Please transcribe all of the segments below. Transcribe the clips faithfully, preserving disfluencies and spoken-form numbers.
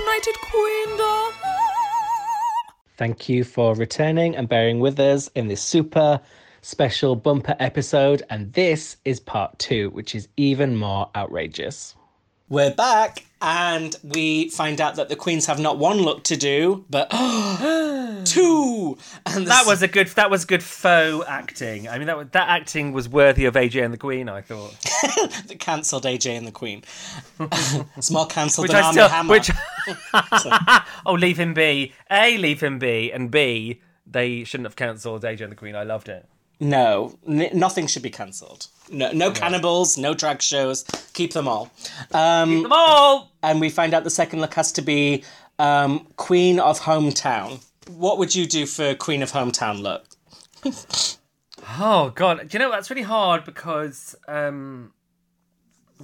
United Queendom. Thank you for returning and bearing with us in this super special bumper episode. And this is part two, which is even more outrageous. We're back and we find out that the queens have not one look to do, but oh, two. And that was a good. That was good faux acting. I mean, that was, that acting was worthy of A J and the Queen. I thought the cancelled A J and the Queen. It's more cancelled than Armie Hammer. Which... oh, leave him be. A, leave him be, and B, they shouldn't have cancelled A J and the Queen. I loved it. No, n- nothing should be cancelled. No, no okay. Cannibals, no drag shows. Keep them all. Um, Keep them all! And we find out the second look has to be um, Queen of Hometown. What would you do for Queen of Hometown look? Oh, God. Do you know, that's really hard because, um,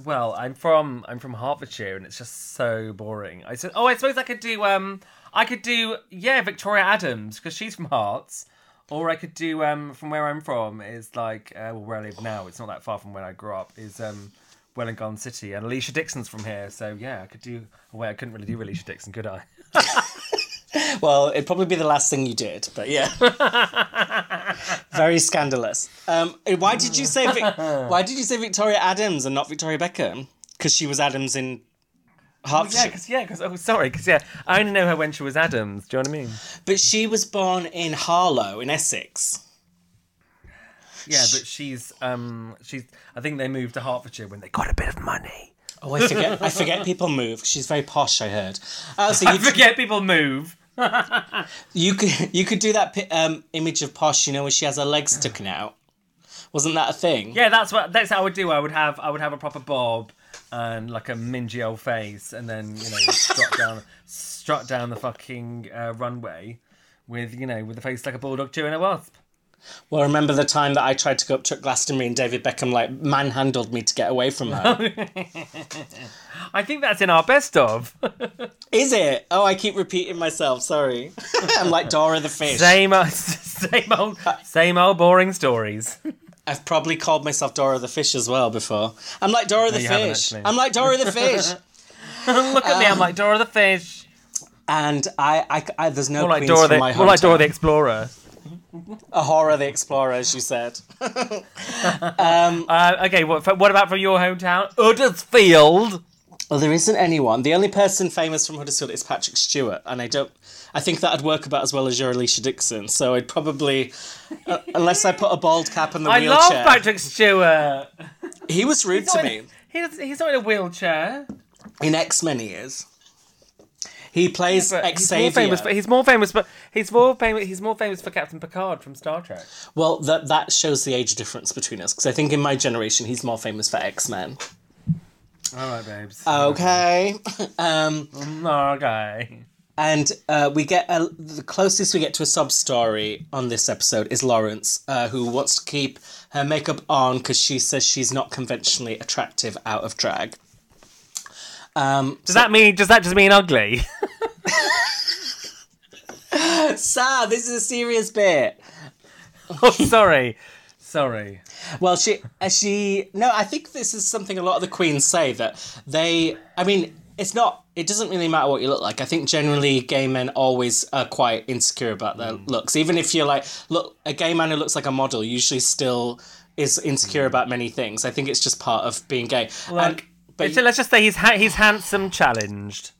well, I'm from I'm from Hertfordshire and it's just so boring. I said, oh, I suppose I could do, um, I could do, yeah, Victoria Adams because she's from Herts. Or I could do, um, from where I'm from, is like, uh, well, where I live now, it's not that far from where I grew up, is um, Wollongong City. And Alicia Dixon's from here, so yeah, I could do, well, I couldn't really do Alicia Dixon, could I? Well, it'd probably be the last thing you did, but yeah. Very scandalous. Um, why did you say Vic- why did you say Victoria Adams and not Victoria Beckham? Because she was Adams in... Oh, yeah, because yeah, oh, sorry, because yeah, I only know her when she was Adams. Do you know what I mean? But she was born in Harlow, in Essex. Yeah, she... but she's um, she's. I think they moved to Hertfordshire when they got a bit of money. Oh, I forget. I forget people move. She's very posh. I heard. Uh, so you I forget d- people move. you could you could do that um, image of posh, you know, where she has her legs sticking out. Wasn't that a thing? Yeah, that's what that's how I would do. I would have I would have a proper bob. And like a mingy old face, and then you know, strut down, strut down the fucking uh, runway with you know, with a face like a bulldog chewing a wasp. Well, I remember the time that I tried to go up to Glastonbury, and David Beckham like manhandled me to get away from her. I think that's in our best of. Is it? Oh, I keep repeating myself. Sorry, I'm like Dora the Fish. Same, uh, same old, same old boring stories. I've probably called myself Dora the Fish as well before. I'm like Dora no, the Fish. I'm like Dora the Fish. Look at um, me, I'm like Dora the Fish. And I, I, I there's no more like queens Dora from the, my hometown. More like Dora the Explorer. A'Whora the Explorer, as you said. um, uh, okay, what, what about from your hometown? Huddersfield. Well, there isn't anyone. The only person famous from Huddersfield is Patrick Stewart, and I don't. I think that'd work about as well as your Alicia Dixon. So I'd probably, uh, unless I put a bald cap in the I wheelchair. I love Patrick Stewart. He was rude to in, me. He does, he's not in a wheelchair. In X-Men, he is. He plays yeah, Xavier. He's more famous, but he's more famous. But he's more famous. He's more famous for Captain Picard from Star Trek. Well, that that shows the age difference between us, because I think in my generation, he's more famous for X-Men. All right, babes. Okay. um, okay. And uh, we get a, the closest we get to a sob story on this episode is Lawrence, uh, who wants to keep her makeup on because she says she's not conventionally attractive out of drag. Um, does so- that mean? Does that just mean ugly? Sir, this is a serious bit. Oh, sorry. Sorry. Well, she, she, no, I think this is something a lot of the queens say that they, I mean, it's not, it doesn't really matter what you look like. I think generally gay men always are quite insecure about their mm. looks. Even if you're like, look, a gay man who looks like a model usually still is insecure mm. about many things. I think it's just part of being gay. Like, and, but so let's just say he's ha- he's handsome challenged.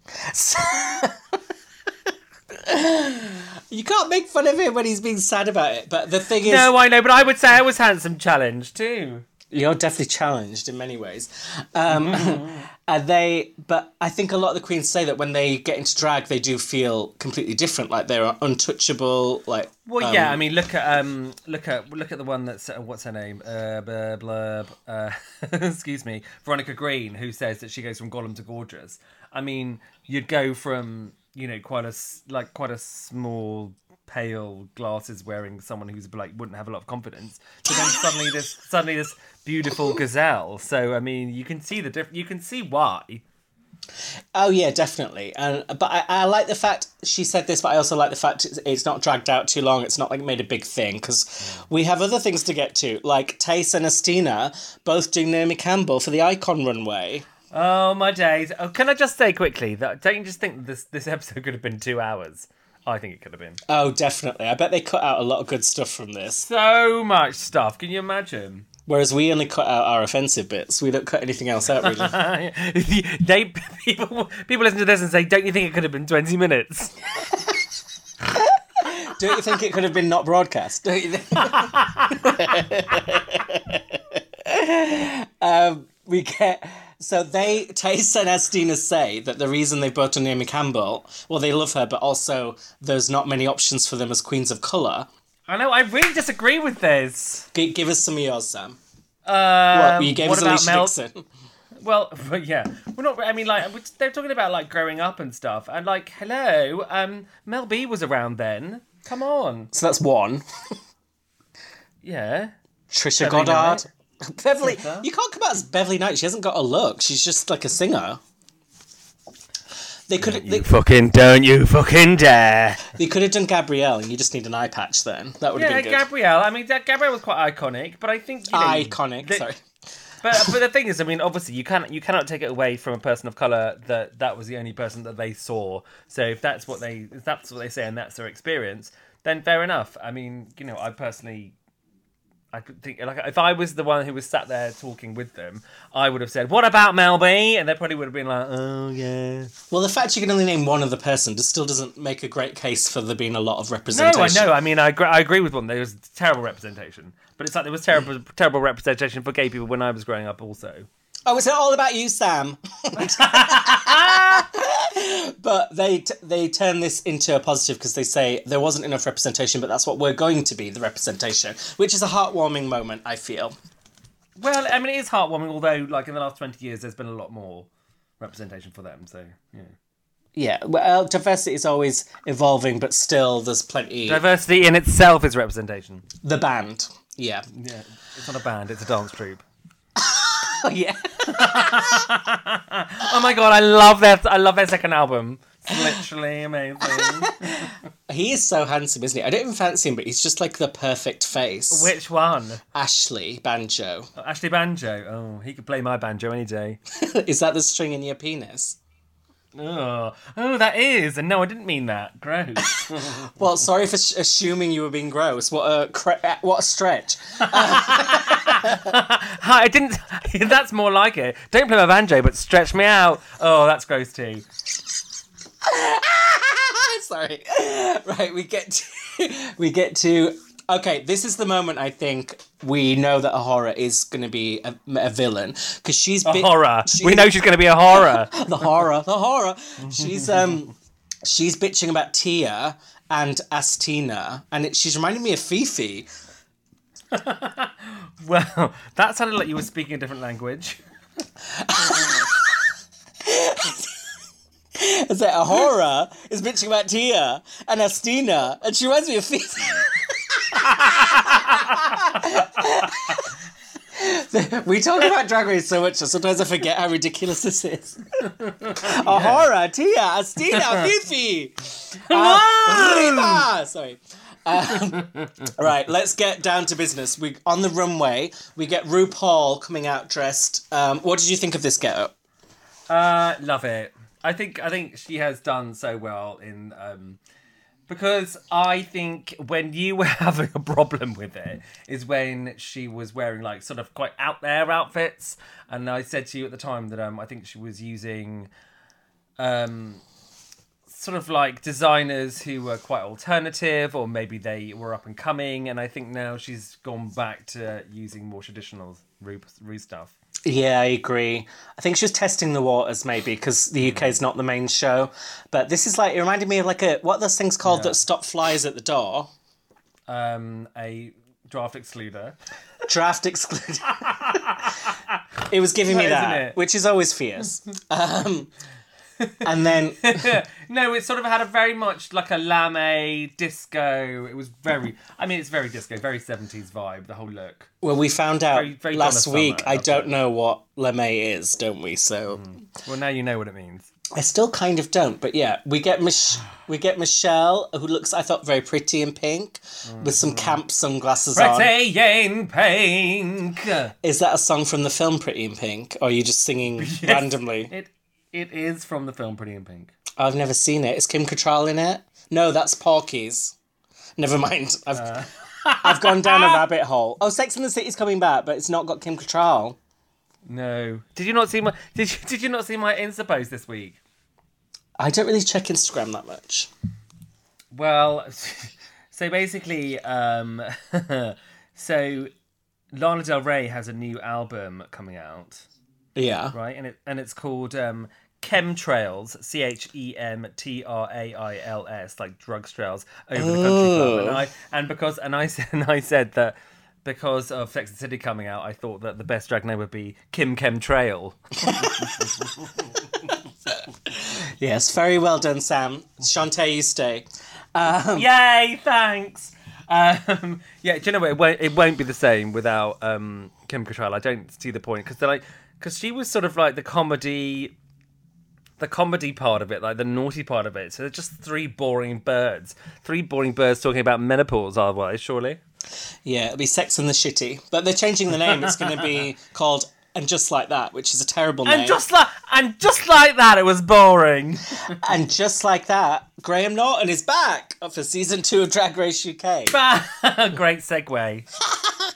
You can't make fun of him when he's being sad about it. But the thing is... No, I know, but I would say I was handsome challenged too. You're definitely challenged in many ways. Um, mm-hmm. and they, But I think a lot of the queens say that when they get into drag, they do feel completely different. Like they're untouchable. Like Well, um, yeah, I mean, look at um, look at look at the one that's... Uh, what's her name? Uh, blurb, blurb. Uh, excuse me. Veronica Green, who says that she goes from Gollum to gorgeous. I mean, you'd go from... you know, quite a, like, quite a small, pale, glasses-wearing someone who's, like, wouldn't have a lot of confidence, but then suddenly this, suddenly this beautiful gazelle. So, I mean, you can see the diff- you can see why. Oh, yeah, definitely. And But I, I like the fact she said this, but I also like the fact it's, it's not dragged out too long. It's not, like, made a big thing, because we have other things to get to, like Tayce and Estina both doing Naomi Campbell for the Icon runway. Oh, my days. Oh, can I just say quickly, that don't you just think this this episode could have been two hours? I think it could have been. Oh, definitely. I bet they cut out a lot of good stuff from this. So much stuff. Can you imagine? Whereas we only cut out our offensive bits. We don't cut anything else out, really. they, people, people listen to this and say, don't you think it could have been twenty minutes? Don't you think it could have been not broadcast? Don't you think? um, we get... So they, Tayce and Estina say that the reason they voted Naomi Campbell, well, they love her, but also there's not many options for them as queens of colour. I know, I really disagree with this. G- give us some of yours, Sam. Uh, what, you gave what us Alicia Mel- Dixon. Well, yeah. We're not, I mean, like, they're talking about, like, growing up and stuff. And, like, hello, um, Mel B was around then. Come on. So that's one. Yeah. Trisha Beverly Goddard. Knight. Beverly, you can't come out as Beverly Knight. She hasn't got a look. She's just like a singer. They could have... They, fucking don't you fucking dare. They could have done Gabrielle, and you just need an eye patch then. That would have yeah, been good. Yeah, Gabrielle. I mean, Gabrielle was quite iconic, but I think... You know, iconic, the, sorry. But but the thing is, I mean, obviously, you can you cannot take it away from a person of colour that that was the only person that they saw. So if that's what they if that's what they say and that's their experience, then fair enough. I mean, you know, I personally... I could think, like, if I was the one who was sat there talking with them, I would have said, "What about Mel B?" And they probably would have been like, "Oh yeah." Well, the fact you can only name one other person just still doesn't make a great case for there being a lot of representation. No, I know. I mean, I agree, I agree with one. There was terrible representation, but it's like there was terrible, terrible representation for gay people when I was growing up, also. Oh, it's all about you, Sam. But they t- they turn this into a positive because they say there wasn't enough representation, but that's what we're going to be, the representation, which is a heartwarming moment, I feel. Well, I mean, it is heartwarming, although, like, in the last twenty years, there's been a lot more representation for them, so, yeah. Yeah, well, diversity is always evolving, but still there's plenty... Diversity in itself is representation. The band, yeah. Yeah, it's not a band, it's a dance troupe. Oh yeah! Oh my god, I love that! I love their second album. It's literally amazing. He is so handsome, isn't he? I don't even fancy him, but he's just like the perfect face. Which one? Ashley Banjo. Oh, Ashley Banjo. Oh, he could play my banjo any day. Is that the string in your penis? Oh, oh, that is. And no, I didn't mean that. Gross. Well, sorry for sh- assuming you were being gross. What a cre- what a stretch. Um... I didn't. That's more like it. Don't play my banjo, but stretch me out. Oh, that's gross too. Sorry. Right, we get to, we get to. Okay, this is the moment I think we know that A'Whora is going to be a, a villain because she's been, A'Whora. She, we know she's going to be A'Whora. The horror, the horror. She's um, she's bitching about Tia and Estina, and it, she's reminding me of Fifi. Well, that sounded like you were speaking a different language. Is that A'Whora is bitching about Tia and Estina, and she reminds me of Fifi. We talk about Drag Race so much that sometimes I forget how ridiculous this is. A'Whora, Tia, Estina, Fifi. Uh, Sorry. Um, right, let's get down to business. We on the runway. We get RuPaul coming out dressed. Um, what did you think of this get-up? Uh, love it. I think I think she has done so well in. Um, Because I think when you were having a problem with it is when she was wearing, like, sort of quite out there outfits. And I said to you at the time that um, I think she was using um, sort of like designers who were quite alternative, or maybe they were up and coming. And I think now she's gone back to using more traditional Rue Rue stuff. Yeah, I agree. I think she was testing the waters, maybe, because the U K is not the main show. But this is like, it reminded me of like a, what are those things called yeah. that stop flies at the door? Um, a draft excluder. Draft excluder. It was giving no, me that, which is always fierce. Um, and then... No, it sort of had a very much like a lame disco. It was very, I mean, it's very disco, very seventies vibe, the whole look. Well, we found out very, very last week, summer, I don't it. know what lame is, don't we? So, mm. Well, now you know what it means. I still kind of don't, but yeah, we get Mich- we get Michelle, who looks, I thought, very pretty in pink, mm-hmm. with some camp sunglasses pretty on. Pretty in pink. Is that a song from the film Pretty in Pink, or are you just singing yes, randomly? It it is from the film Pretty in Pink. I've never seen it. Is Kim Cattrall in it? No, that's Porky's. Never mind. I've uh. I've gone down a rabbit hole. Oh, Sex and the City's coming back, but it's not got Kim Cattrall. No. Did you not see my did you, did you not see my Insta post this week? I don't really check Instagram that much. Well, so basically, um, so Lana Del Rey has a new album coming out. Yeah. Right, and it and it's called um, Chemtrails, C H E M T R A I L S, like drugstrails over oh. the country club. And I and because and I and I said that. Because of Sex and the City coming out, I thought that the best drag name would be Kim Kem Trail. Yes, very well done, Sam. Shantae, you stay. Um, Yay, thanks. Um, yeah, do you know what? It won't, it won't be the same without um, Kim Cattrall. I don't see the point. Because like, she was sort of like the comedy... the comedy part of it, like the naughty part of it. So they're just three boring birds. Three boring birds talking about menopause, otherwise, surely. Yeah, it'll be Sex and the Shitty. But they're changing the name. It's going to be called And Just Like That, which is a terrible and name. Just like, and just like that, it was boring. And just like that, Graham Norton is back for season two of Drag Race U K. Great segue.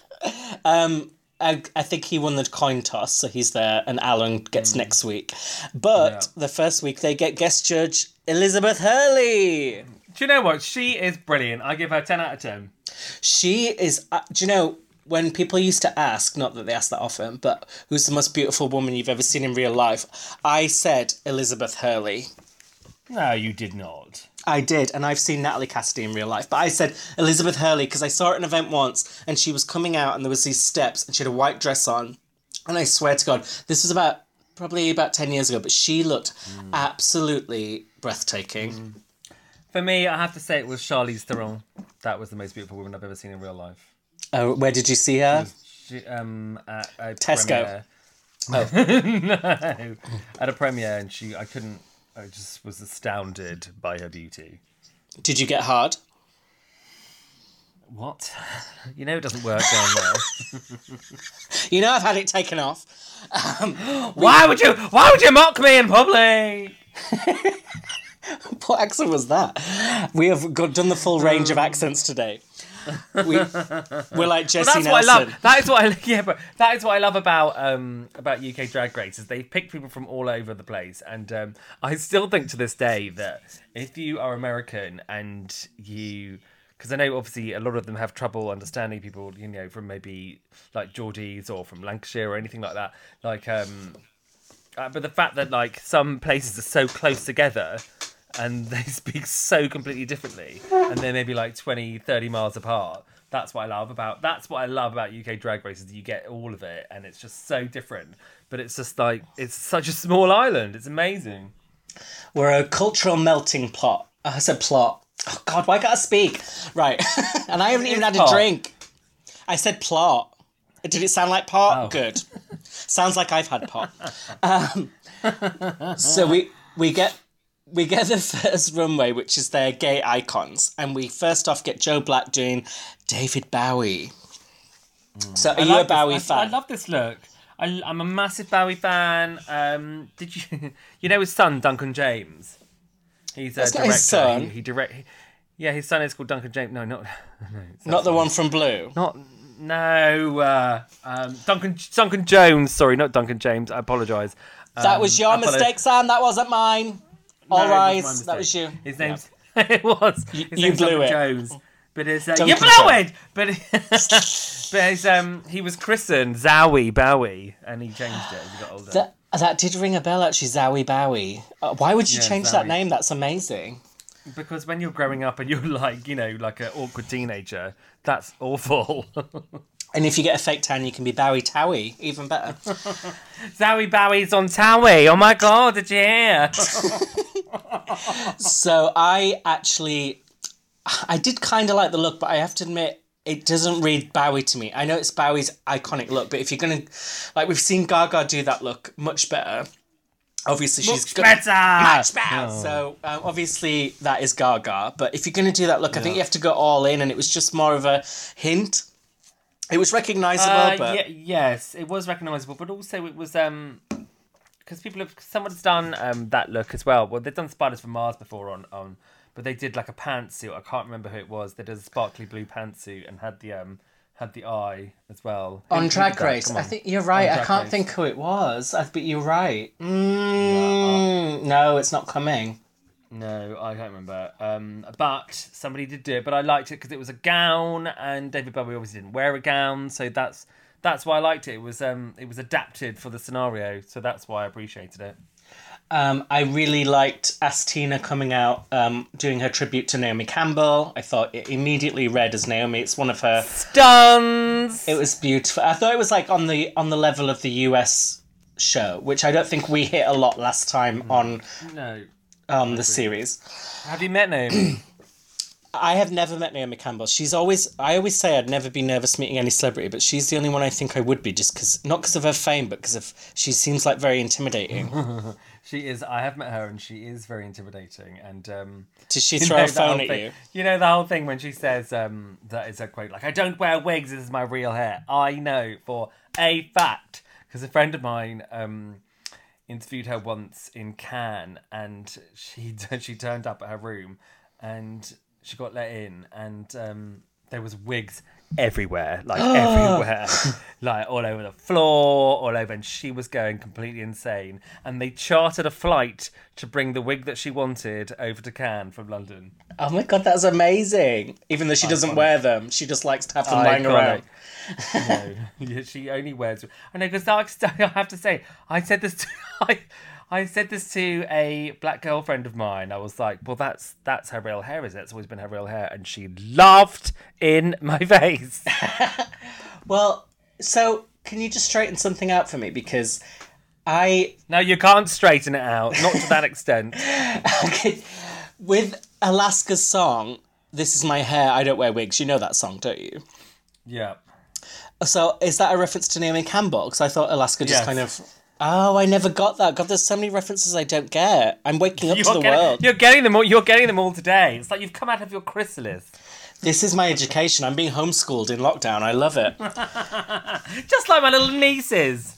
um... I, I think he won the coin toss, so he's there, and Alan gets mm. next week. But yeah. the first week, they get guest judge Elizabeth Hurley. Do you know what? She is brilliant. I give her ten out of ten. She is... Uh, do you know, when people used to ask, not that they ask that often, but who's the most beautiful woman you've ever seen in real life? I said Elizabeth Hurley. No, you did not. I did, and I've seen Natalie Cassidy in real life. But I said Elizabeth Hurley because I saw her at an event once, and she was coming out, and there was these steps, and she had a white dress on. And I swear to God, this was about probably about ten years ago, but she looked mm. absolutely breathtaking. Mm. For me, I have to say it was Charlize Theron. That was the most beautiful woman I've ever seen in real life. Uh, where did you see her? She was, she, um, at a Tesco. Oh. No, at a premiere, and she I couldn't... I just was astounded by her beauty. Did you get hard? What? You know it doesn't work down there. You know I've had it taken off. Um, why would you? Why would you mock me in public? What accent was that? We have got, done the full range of accents today. We, we're like Jesse Nelson. What I love. That is what I yeah, but that is what I love about um, about U K Drag Race is they pick people from all over the place, and um, I still think to this day that if you are American and you, because I know obviously a lot of them have trouble understanding people, you know, from maybe like Geordies or from Lancashire or anything like that. Like, um, uh, but the fact that like some places are so close together. And they speak so completely differently. And they're maybe like twenty, thirty miles apart. That's what I love about... That's what I love about U K Drag Race is you get all of it. And it's just so different. But it's just like... It's such a small island. It's amazing. We're a cultural melting pot. I said plot. Oh, God, why can't I speak? Right. And I haven't even had pot. a drink. I said plot. Did it sound like pot? Oh. Good. Sounds like I've had pot. Um, so we, we get... We get the first runway, which is their gay icons. And we first off get Joe Black doing David Bowie. Mm. So are I you like a Bowie this. fan? I love this look. I, I'm a massive Bowie fan. Um, did you... You know his son, Duncan James? He's a That's director. Not his son. He, he direct, he, yeah, his son is called Duncan James. No, not... No, not the funny. one from Blue? Not... No. Uh, um, Duncan Duncan Jones. Sorry, not Duncan James. I apologise. Um, that was your I mistake, Sam. That wasn't mine. All no, right, was that was you. His name's... Yeah. It was. His you name's blew Duncan it. Jones. But it's... Uh, you blew it! it! But, but it's, um, he was christened Zowie Bowie, and he changed it as he got older. That, that did ring a bell, actually, Zowie Bowie. Uh, why would you yeah, change Zowie. that name? That's amazing. Because when you're growing up and you're like, you know, like an awkward teenager, that's awful. And if you get a fake tan, you can be Bowie Towie, even better. Zowie Bowie's on Towie. Oh my God, did you hear? So I actually, I did kind of like the look, but I have to admit, it doesn't read Bowie to me. I know it's Bowie's iconic look, but if you're going to, like we've seen Gaga do that look much better. Obviously, much she's better. Much better. Oh. So um, obviously that is Gaga. But if you're going to do that look, yeah. I think you have to go all in. And it was just more of a hint. It was recognisable, uh, but yeah, yes, it was recognisable. But also, it was um, because people have someone's done um that look as well. Well, they've done Spiders from Mars before on on, but they did like a pantsuit. I can't remember who it was. They did a sparkly blue pantsuit and had the um. had the eye as well. On Drag Race. On. I think you're right. I can't race. think who it was, but you're right. Mm, yeah, uh, no, it's not coming. No, I can't remember. Um, but somebody did do it, but I liked it because it was a gown and David Bowie obviously didn't wear a gown, so that's that's why I liked it. It was um, it was adapted for the scenario, so that's why I appreciated it. Um, I really liked Estina coming out, um, doing her tribute to Naomi Campbell. I thought it immediately read as Naomi. It's one of her stuns. It was beautiful. I thought it was like on the on the level of the U S show, which I don't think we hit a lot last time on no um, the series. Have you met Naomi? I have never met Naomi Campbell. She's always, I always say I'd never be nervous meeting any celebrity, but she's the only one I think I would be, just because, not because of her fame, but because of, she seems like very intimidating. She is, I have met her and she is very intimidating. And um, does she throw a phone at you? You know, the whole thing when she says, um, that is her quote, like, I don't wear wigs, this is my real hair. I know for a fact, because a friend of mine, um, interviewed her once in Cannes and she, she turned up at her room and she got let in and um, there was wigs everywhere, like everywhere, like all over the floor, all over. And she was going completely insane. And they chartered a flight to bring the wig that she wanted over to Cannes from London. Oh my God, that's amazing. Even though she doesn't Iconic. wear them, she just likes to have them Iconic. lying around. No, yeah, she only wears... I know, because I have to say, I said this to... I, I said this to a black girlfriend of mine. I was like, well, that's that's her real hair, is it? It's always been her real hair. And she laughed in my face. Well, so can you just straighten something out for me? Because I... No, you can't straighten it out. Not to that extent. Okay. With Alaska's song, This Is My Hair, I Don't Wear Wigs. You know that song, don't you? Yeah. So is that a reference to Naomi Campbell? Because I thought Alaska just yes. kind of... Oh, I never got that. God, there's so many references I don't get. I'm waking up you're to the getting, world. You're getting them all. You're getting them all today. It's like you've come out of your chrysalis. This is my education. I'm being homeschooled in lockdown. I love it. Just like my little nieces.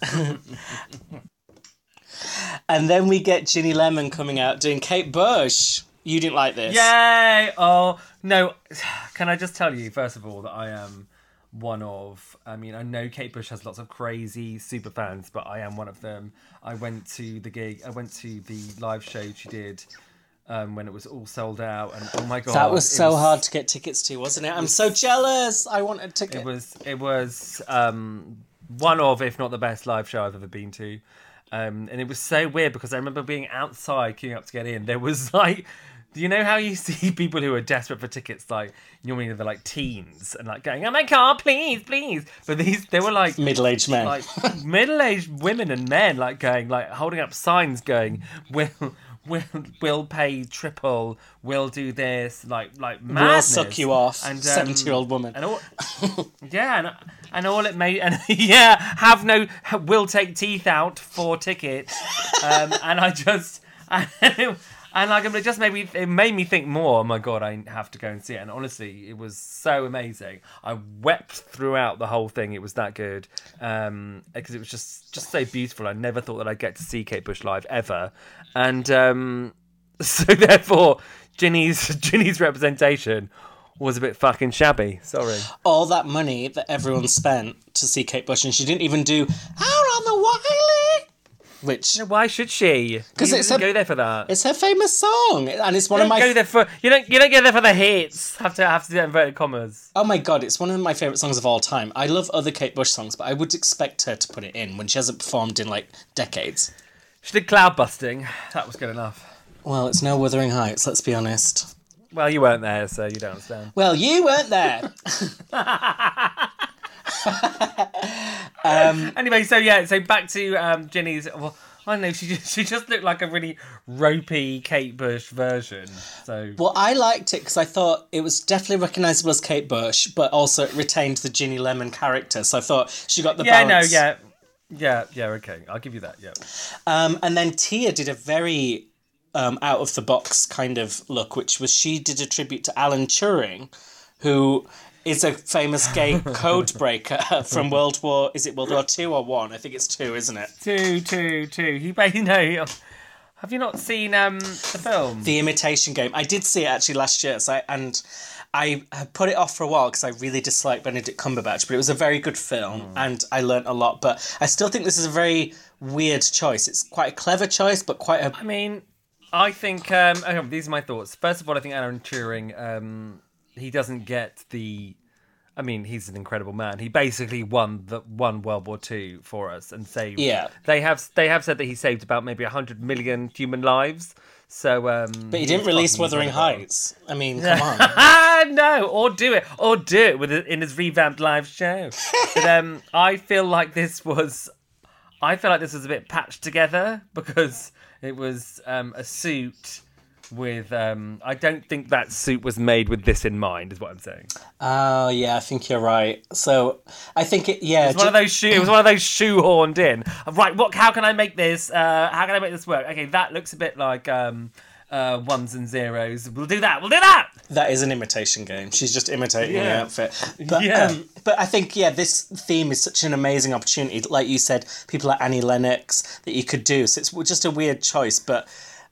And then we get Ginny Lemon coming out doing Kate Bush. You didn't like this. Yay! Oh no! Can I just tell you first of all that I am. Um, One of, I mean, I know Kate Bush has lots of crazy super fans, but I am one of them. I went to the gig, I went to the live show she did um, when it was all sold out, and oh my God. That was so was, hard to get tickets to, wasn't it? I'm so jealous. I want a ticket. It was, it was um, one of, if not the best live show I've ever been to. Um, and it was so weird because I remember being outside queuing up to get in. There was like... Do you know how you see people who are desperate for tickets, like, normally they're like teens and like going, oh my God, please, please. But these, they were like... Middle-aged men. Like middle-aged women and men, like going, like holding up signs going, we'll, we'll, we'll pay triple, we'll do this, like, like madness. We'll suck you off, seventy-year-old um, woman. And all, yeah, and, and all it made... And yeah, have no... We'll take teeth out for tickets. Um, and I just... And it, And like it just made me, it made me think more. Oh my God, I have to go and see it. And honestly, it was so amazing. I wept throughout the whole thing. It was that good because um, it was just, just so beautiful. I never thought that I'd get to see Kate Bush live ever, and um, so therefore, Ginny's Ginny's representation was a bit fucking shabby. Sorry. All that money that everyone spent to see Kate Bush, and she didn't even do Out on the Wiley. Which no, why should she? Because it's her, go there for that. It's her famous song, and it's one you don't of my. Go there for you don't you don't go there for the hits. Have to have to do inverted commas. Oh my God, it's one of my favourite songs of all time. I love other Kate Bush songs, but I would expect her to put it in when she hasn't performed in like decades. She did Cloud Busting. That was good enough. Well, it's no Wuthering Heights. Let's be honest. Well, you weren't there, so you don't understand. Well, you weren't there. um, anyway, so yeah, so back to um, Ginny's. Well, I don't know. She just, she just looked like a really ropey Kate Bush version. So well, I liked it because I thought it was definitely recognisable as Kate Bush, but also it retained the Ginny Lemon character. So I thought she got the yeah, balance. Yeah, no, yeah. Yeah, yeah, okay. I'll give you that, yeah. Um, and then Tia did a very um, out-of-the-box kind of look, which was she did a tribute to Alan Turing, who is a famous gay code breaker from World War... Is it World War Two or One? I think it's Two, isn't it? Two, two, two. You may know... Have you not seen um, the film? The Imitation Game. I did see it actually last year, so I, and I put it off for a while because I really disliked Benedict Cumberbatch, but it was a very good film, mm. and I learnt a lot. But I still think this is a very weird choice. It's quite a clever choice, but quite a... I mean, I think... Um, okay, these are my thoughts. First of all, I think Alan Turing... Um, He doesn't get the... I mean, he's an incredible man. He basically won the won World War Two for us and saved... Yeah. They have they have said that he saved about maybe one hundred million human lives. So, um, but he didn't release Wuthering Heights. I mean, come on. No, or do it. Or do it with in his revamped live show. But um, I feel like this was... I feel like this was a bit patched together because it was um, a suit... With, um, I don't think that suit was made with this in mind, is what I'm saying. Oh, yeah, I think you're right. So, I think it, yeah. It was, one of those shoe, it was one of those shoehorned in. Right, what? How can I make this, uh, how can I make this work? Okay, that looks a bit like um, uh, ones and zeros. We'll do that, we'll do that! That is an imitation game. She's just imitating yeah. the outfit. But, yeah. um, but I think, yeah, this theme is such an amazing opportunity. Like you said, people like Annie Lennox that you could do. So, it's just a weird choice, but...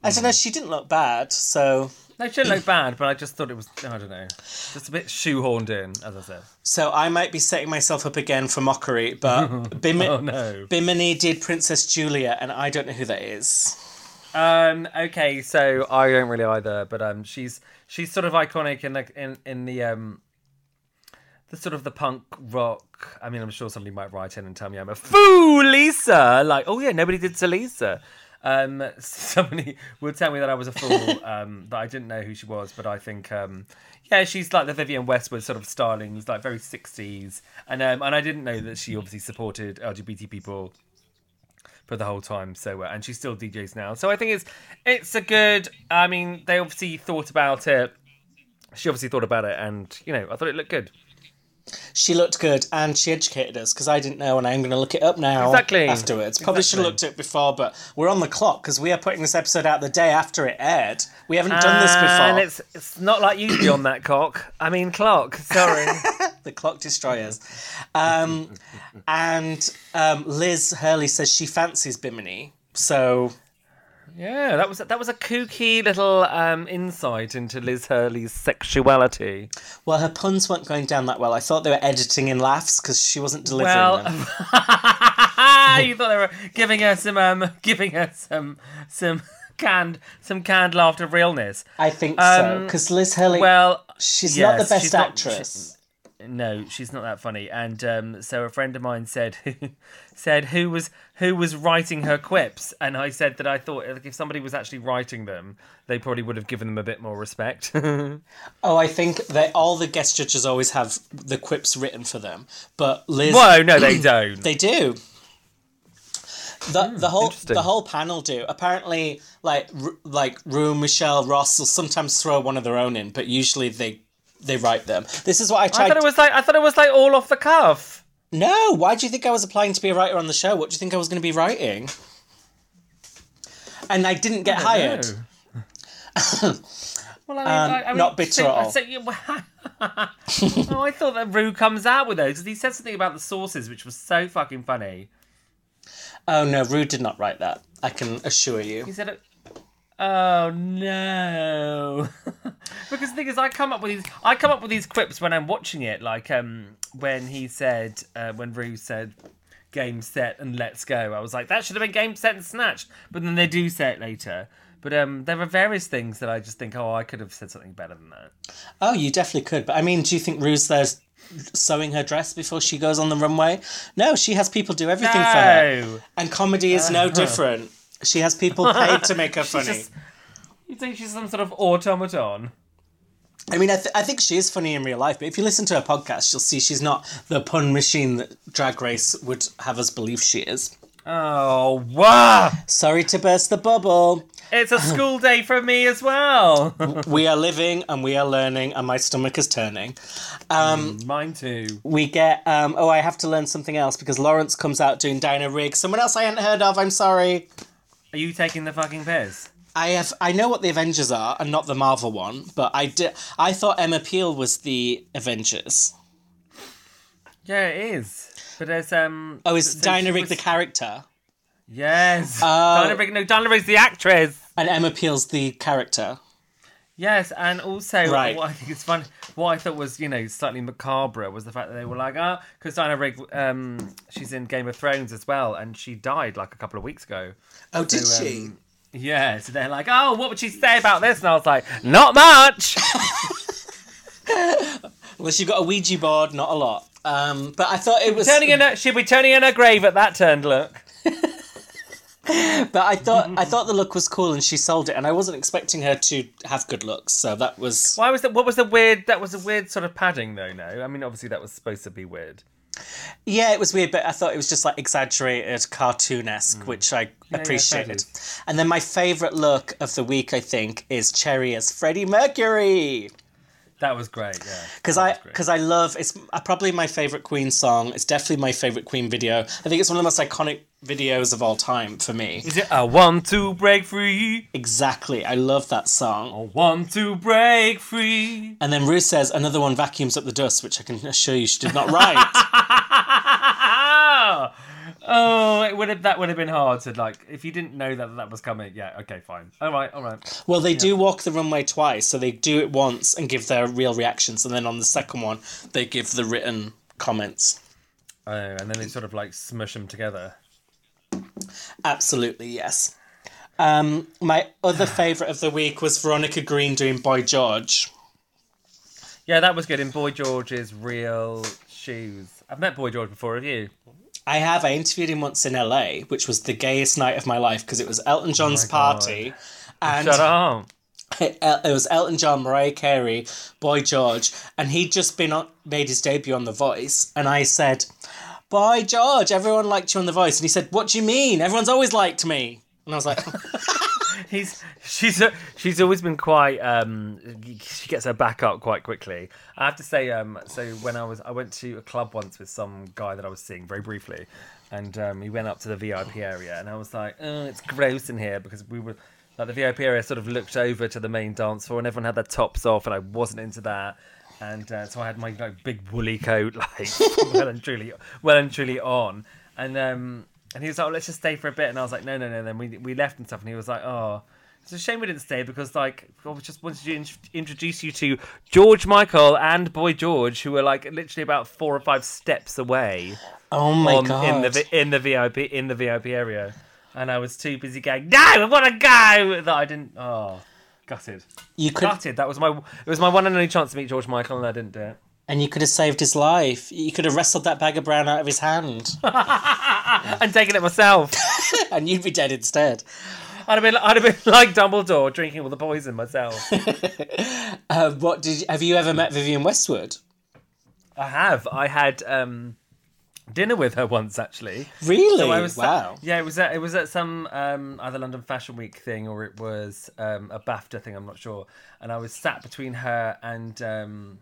I don't know, she didn't look bad, so... No, she didn't look bad, but I just thought it was, I don't know, just a bit shoehorned in, as I said. So I might be setting myself up again for mockery, but Bim- oh, no. Bimini did Princess Julia, and I don't know who that is. Um. Okay, so I don't really either, but um, she's she's sort of iconic in the, in, in the... um. The sort of the punk rock. I mean, I'm sure somebody might write in and tell me I'm a fool, Lisa! Like, oh yeah, nobody did Salisa. Um, somebody would tell me that I was a fool, um, that I didn't know who she was, but I think, um, yeah, she's like the Vivienne Westwood sort of styling, like very sixties, and um, and I didn't know that she obviously supported L G B T people for the whole time. So uh, and she still D Js now, so I think it's it's a good. I mean, they obviously thought about it. She obviously thought about it, and you know, I thought it looked good. She looked good and she educated us because I didn't know and I'm going to look it up now exactly. afterwards. Probably exactly. should have looked at it before, but we're on the clock because we are putting this episode out the day after it aired. We haven't and done this before. And it's, it's not like you'd be on that cock. I mean clock, sorry. The clock destroyers. Um, and um, Liz Hurley says she fancies Bimini, so... Yeah, that was that was a kooky little um, insight into Liz Hurley's sexuality. Well, her puns weren't going down that well. I thought they were editing in laughs because she wasn't delivering well, them. You thought they were giving her some, um, giving her some, some canned, some canned laughter realness. I think um, so because Liz Hurley. Well, she's yes, not the best actress. Not, she, No, she's not that funny. And um, so a friend of mine said, said who was who was writing her quips? And I said that I thought like, if somebody was actually writing them, they probably would have given them a bit more respect. Oh, I think that all the guest judges always have the quips written for them. But Liz... Whoa, no, they don't. They do. The, the whole the whole panel do. Apparently, like R- like Rue, Michelle, Ross will sometimes throw one of their own in, but usually they... They write them. This is what I tried. I thought it was like I thought it was like all off the cuff. No, why do you think I was applying to be a writer on the show? What do you think I was going to be writing? And I didn't get I hired. Well, I mean, um, I, I mean, not bitter so, at all. So, yeah, well, oh, I thought that Rue comes out with those because he said something about the sauces, which was so fucking funny. Oh no, Rue did not write that. I can assure you. He said. It- Oh no! Because the thing is, I come up with these. I come up with these quips when I'm watching it. Like um, when he said, uh, when Rue said, "Game set and let's go." I was like, that should have been game set and snatch. But then they do say it later. But um, there are various things that I just think, oh, I could have said something better than that. Oh, you definitely could. But I mean, do you think Rue's there sewing her dress before she goes on the runway? No, she has people do everything no. for her, and comedy is no different. She has people paid to make her funny. Just, you think she's some sort of automaton? I mean, I, th- I think she is funny in real life, but if you listen to her podcast, you'll see she's not the pun machine that Drag Race would have us believe she is. Oh, wow! Sorry to burst the bubble. It's a school day for me as well. We are living and we are learning and my stomach is turning. Um, mm, mine too. We get, um, oh, I have to learn something else because Lawrence comes out doing Dino Rig. Someone else I hadn't heard of, I'm sorry. Are you taking the fucking piss? I have. I know what the Avengers are and not the Marvel one, but I, did, I thought Emma Peel was the Avengers. Yeah, it is. But there's, um... Oh, is so Dinah Rigg was... the character? Yes. Uh, Dinah Rigg, no, Dinah Rigg's the actress. And Emma Peel's the character. Yes, and also right. What I think is fun, what I thought was, you know, slightly macabre was the fact that they were like, ah, oh, because Dinah Rigg, um, she's in Game of Thrones as well, and she died like a couple of weeks ago. Oh, so, did she? Um, yeah, so they're like, oh, what would she say about this? And I was like, not much! Unless you've got a Ouija board, not a lot. Um, but I thought it was... Turning in her, she'll be turning in her grave at that turned look. But I thought I thought the look was cool and she sold it, and I wasn't expecting her to have good looks, so that was... Why was that? What was the weird... That was a weird sort of padding, though, no? I mean, obviously that was supposed to be weird. Yeah, it was weird, but I thought it was just, like, exaggerated, cartoon-esque, mm. which I yeah, appreciated. Yeah, and then my favourite look of the week, I think, is Cherry as Freddie Mercury. That was great, yeah. Because I, because I love, it's probably my favourite Queen song. It's definitely my favourite Queen video. I think it's one of the most iconic videos of all time for me. Is it I Want to Break Free? Exactly. I love that song. I want to break free. And then Rue says, another one vacuums up the dust, which I can assure you she did not write. Oh, it would have, that would have been hard to, like, if you didn't know that that was coming. Yeah, okay, fine. All right, all right. Well, they yeah. do walk the runway twice, so they do it once and give their real reactions, and then on the second one, they give the written comments. Oh, and then they sort of, like, smush them together. Absolutely, yes. Um, my other favourite of the week was Veronica Green doing Boy George. Yeah, that was good. In Boy George's real shoes. I've met Boy George before, have you? I have. I interviewed him once in L A, which was the gayest night of my life because it was Elton John's oh party. And shut up. It, it was Elton John, Mariah Carey, Boy George, and he'd just been on, made his debut on The Voice. And I said, Boy George, everyone liked you on The Voice. And he said, what do you mean? Everyone's always liked me. And I was like... He's she's she's always been quite um she gets her back up quite quickly. I have to say um so when I was I went to a club once with some guy that I was seeing very briefly, and um he went up to the V I P area, and I was like, oh, it's gross in here, because we were like, the V I P area sort of looked over to the main dance floor and everyone had their tops off, and I wasn't into that. And uh, so I had my like big woolly coat like well and truly well and truly on, and um and he was like, oh, let's just stay for a bit. And I was like, no, no, no. And then we we left and stuff. And he was like, oh, it's a shame we didn't stay because, like, I just wanted to in- introduce you to George Michael and Boy George, who were, like, literally about four or five steps away. Oh, my on, God. In the, in, the V I P, in the V I P area. And I was too busy going, no, I want to go! That I didn't, oh, gutted. You could... Gutted. That was my, it was my one and only chance to meet George Michael, and I didn't do it. And you could have saved his life. You could have wrestled that bag of brown out of his hand. And taken it myself. And you'd be dead instead. I'd have been, I'd have been like Dumbledore, drinking all the poison myself. uh, what did you, have you ever met Vivienne Westwood? I have. I had um, dinner with her once, actually. Really? So I was, wow. Yeah, it was at, it was at some um, either London Fashion Week thing, or it was um, a BAFTA thing, I'm not sure. And I was sat between her and... Um,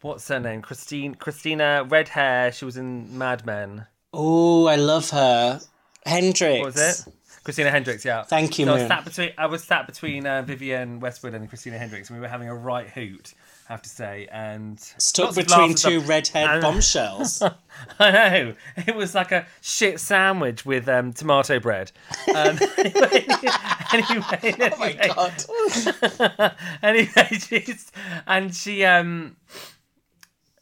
What's her name? Christine, Christina, red hair. She was in Mad Men. Oh, I love her. Hendricks. What was it? Christina Hendricks, yeah. Thank you, so I was sat between, I was sat between uh, Vivienne Westwood and Christina Hendricks, and we were having a right hoot, I have to say. And stuck between two red-haired bombshells. I know. It was like a shit sandwich with um, tomato bread. Um, anyway, anyway, anyway. Oh, my God. Anyway, she's... And she... um.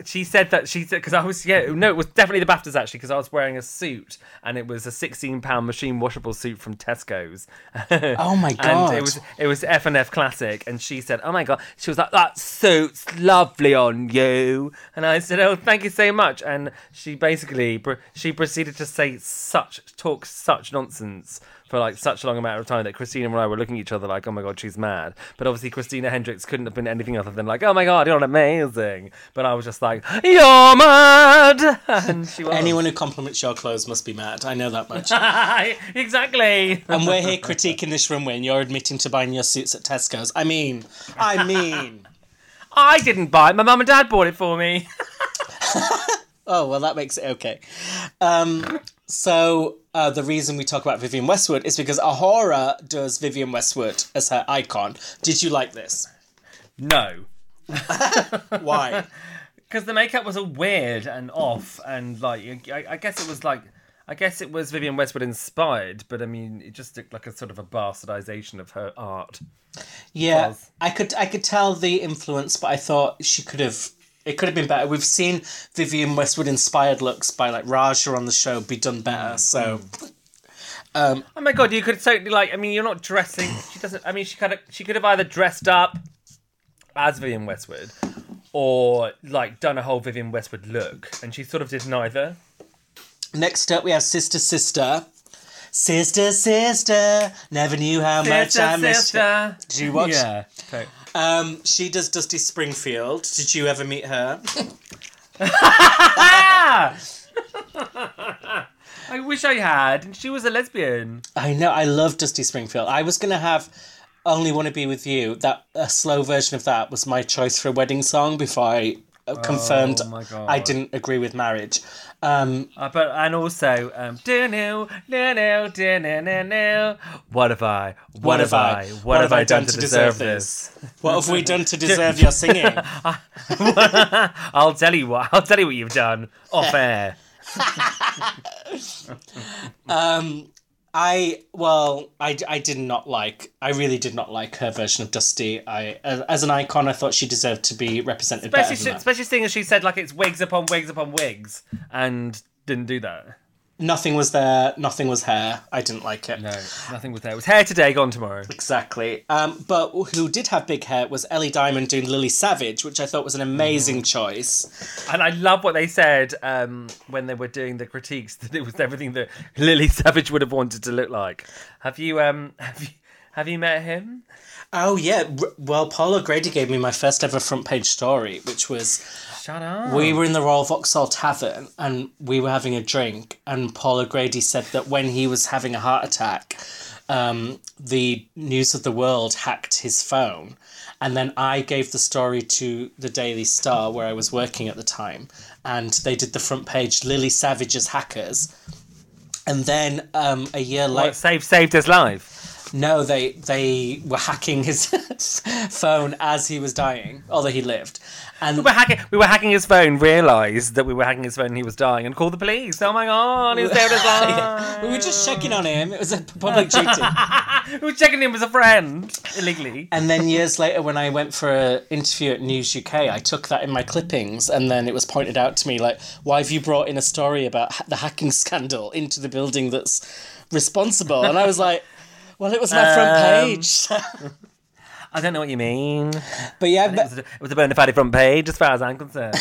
She said that she said, because I was, yeah, no, it was definitely the BAFTAs actually, because I was wearing a suit, and it was a sixteen pound machine washable suit from Tesco's. Oh my God. And it was, it was F and F Classic. And she said, oh my God. She was like, that suit's lovely on you. And I said, oh, thank you so much. And she basically, she proceeded to say such, talk such nonsense for like such a long amount of time that Christina and I were looking at each other like, oh my God, she's mad. But obviously Christina Hendricks couldn't have been anything other than like, oh my God, you're amazing. But I was just like, you're mad. And she was. Anyone who compliments your clothes must be mad. I know that much. Exactly. And we're here critiquing this room when you're admitting to buying your suits at Tesco's. I mean, I mean. I didn't buy it. My mum and dad bought it for me. Oh, well, that makes it okay. Um, so uh, the reason we talk about Vivienne Westwood is because A'Whora does Vivienne Westwood as her icon. Did you like this? No. Why? Because the makeup was all weird and off, and like I, I guess it was like I guess it was Vivienne Westwood inspired, but I mean it just looked like a sort of a bastardization of her art. Yeah, because... I could I could tell the influence, but I thought she could have. It could have been better. We've seen Vivienne Westwood inspired looks by like Raja on the show be done better. So, um, oh my God, you could totally like. I mean, you're not dressing. She doesn't. I mean, she could have, she could have either dressed up as Vivienne Westwood or like done a whole Vivienne Westwood look, and she sort of did neither. Next up, we have Sister Sister. Sister Sister, never knew how sister, much I missed. Sister. Did you watch? Yeah. Okay. Um, she does Dusty Springfield. Did you ever meet her? I wish I had. And she was a lesbian. I know. I love Dusty Springfield. I was going to have Only Want to Be With You. That a slow version of that was my choice for a wedding song before I confirmed oh my God. I didn't agree with marriage. Um, uh, but and also, um, do no, no, no, do no, no, no. What have I? What, what have I? I? What, what have I done, done to deserve, deserve this? this? What have we done to deserve your singing? I'll tell you what. I'll tell you what you've done off air. um, I well, I, I did not like. I really did not like her version of Dusty. I as, as an icon, I thought she deserved to be represented especially better. Than she, that. Especially seeing as she said like it's wigs upon wigs upon wigs and didn't do that. Nothing was there. Nothing was hair. I didn't like it. No, nothing was there. It was hair today, gone tomorrow. Exactly. Um, but who did have big hair was Ellie Diamond doing Lily Savage, which I thought was an amazing mm. choice. And I love what they said um, when they were doing the critiques, that it was everything that Lily Savage would have wanted to look like. Have you um have you have you met him? Oh yeah. Well, Paul O'Grady gave me my first ever front page story, which was. Shut up. We were in the Royal Vauxhall Tavern and we were having a drink, and Paul O'Grady said that when he was having a heart attack, um, the News of the World hacked his phone. And then I gave the story to the Daily Star where I was working at the time, and they did the front page, Lily Savage's Hackers. And then um, a year later... What, saved, saved his life? No, they they were hacking his phone as he was dying, although he lived. And we were hacking. We were hacking his phone. Realised that we were hacking his phone. And he was dying, and called the police. Oh my God, he was there as well. Yeah. We were just checking on him. It was a public duty. We were checking him as a friend illegally. And then years later, when I went for an interview at News U K, I took that in my clippings, and then it was pointed out to me like, why have you brought in a story about the hacking scandal into the building that's responsible? And I was like. Well, it was my um, front page. I don't know what you mean. But yeah, I've met... it, was a, it was a bona fide front page as far as I'm concerned.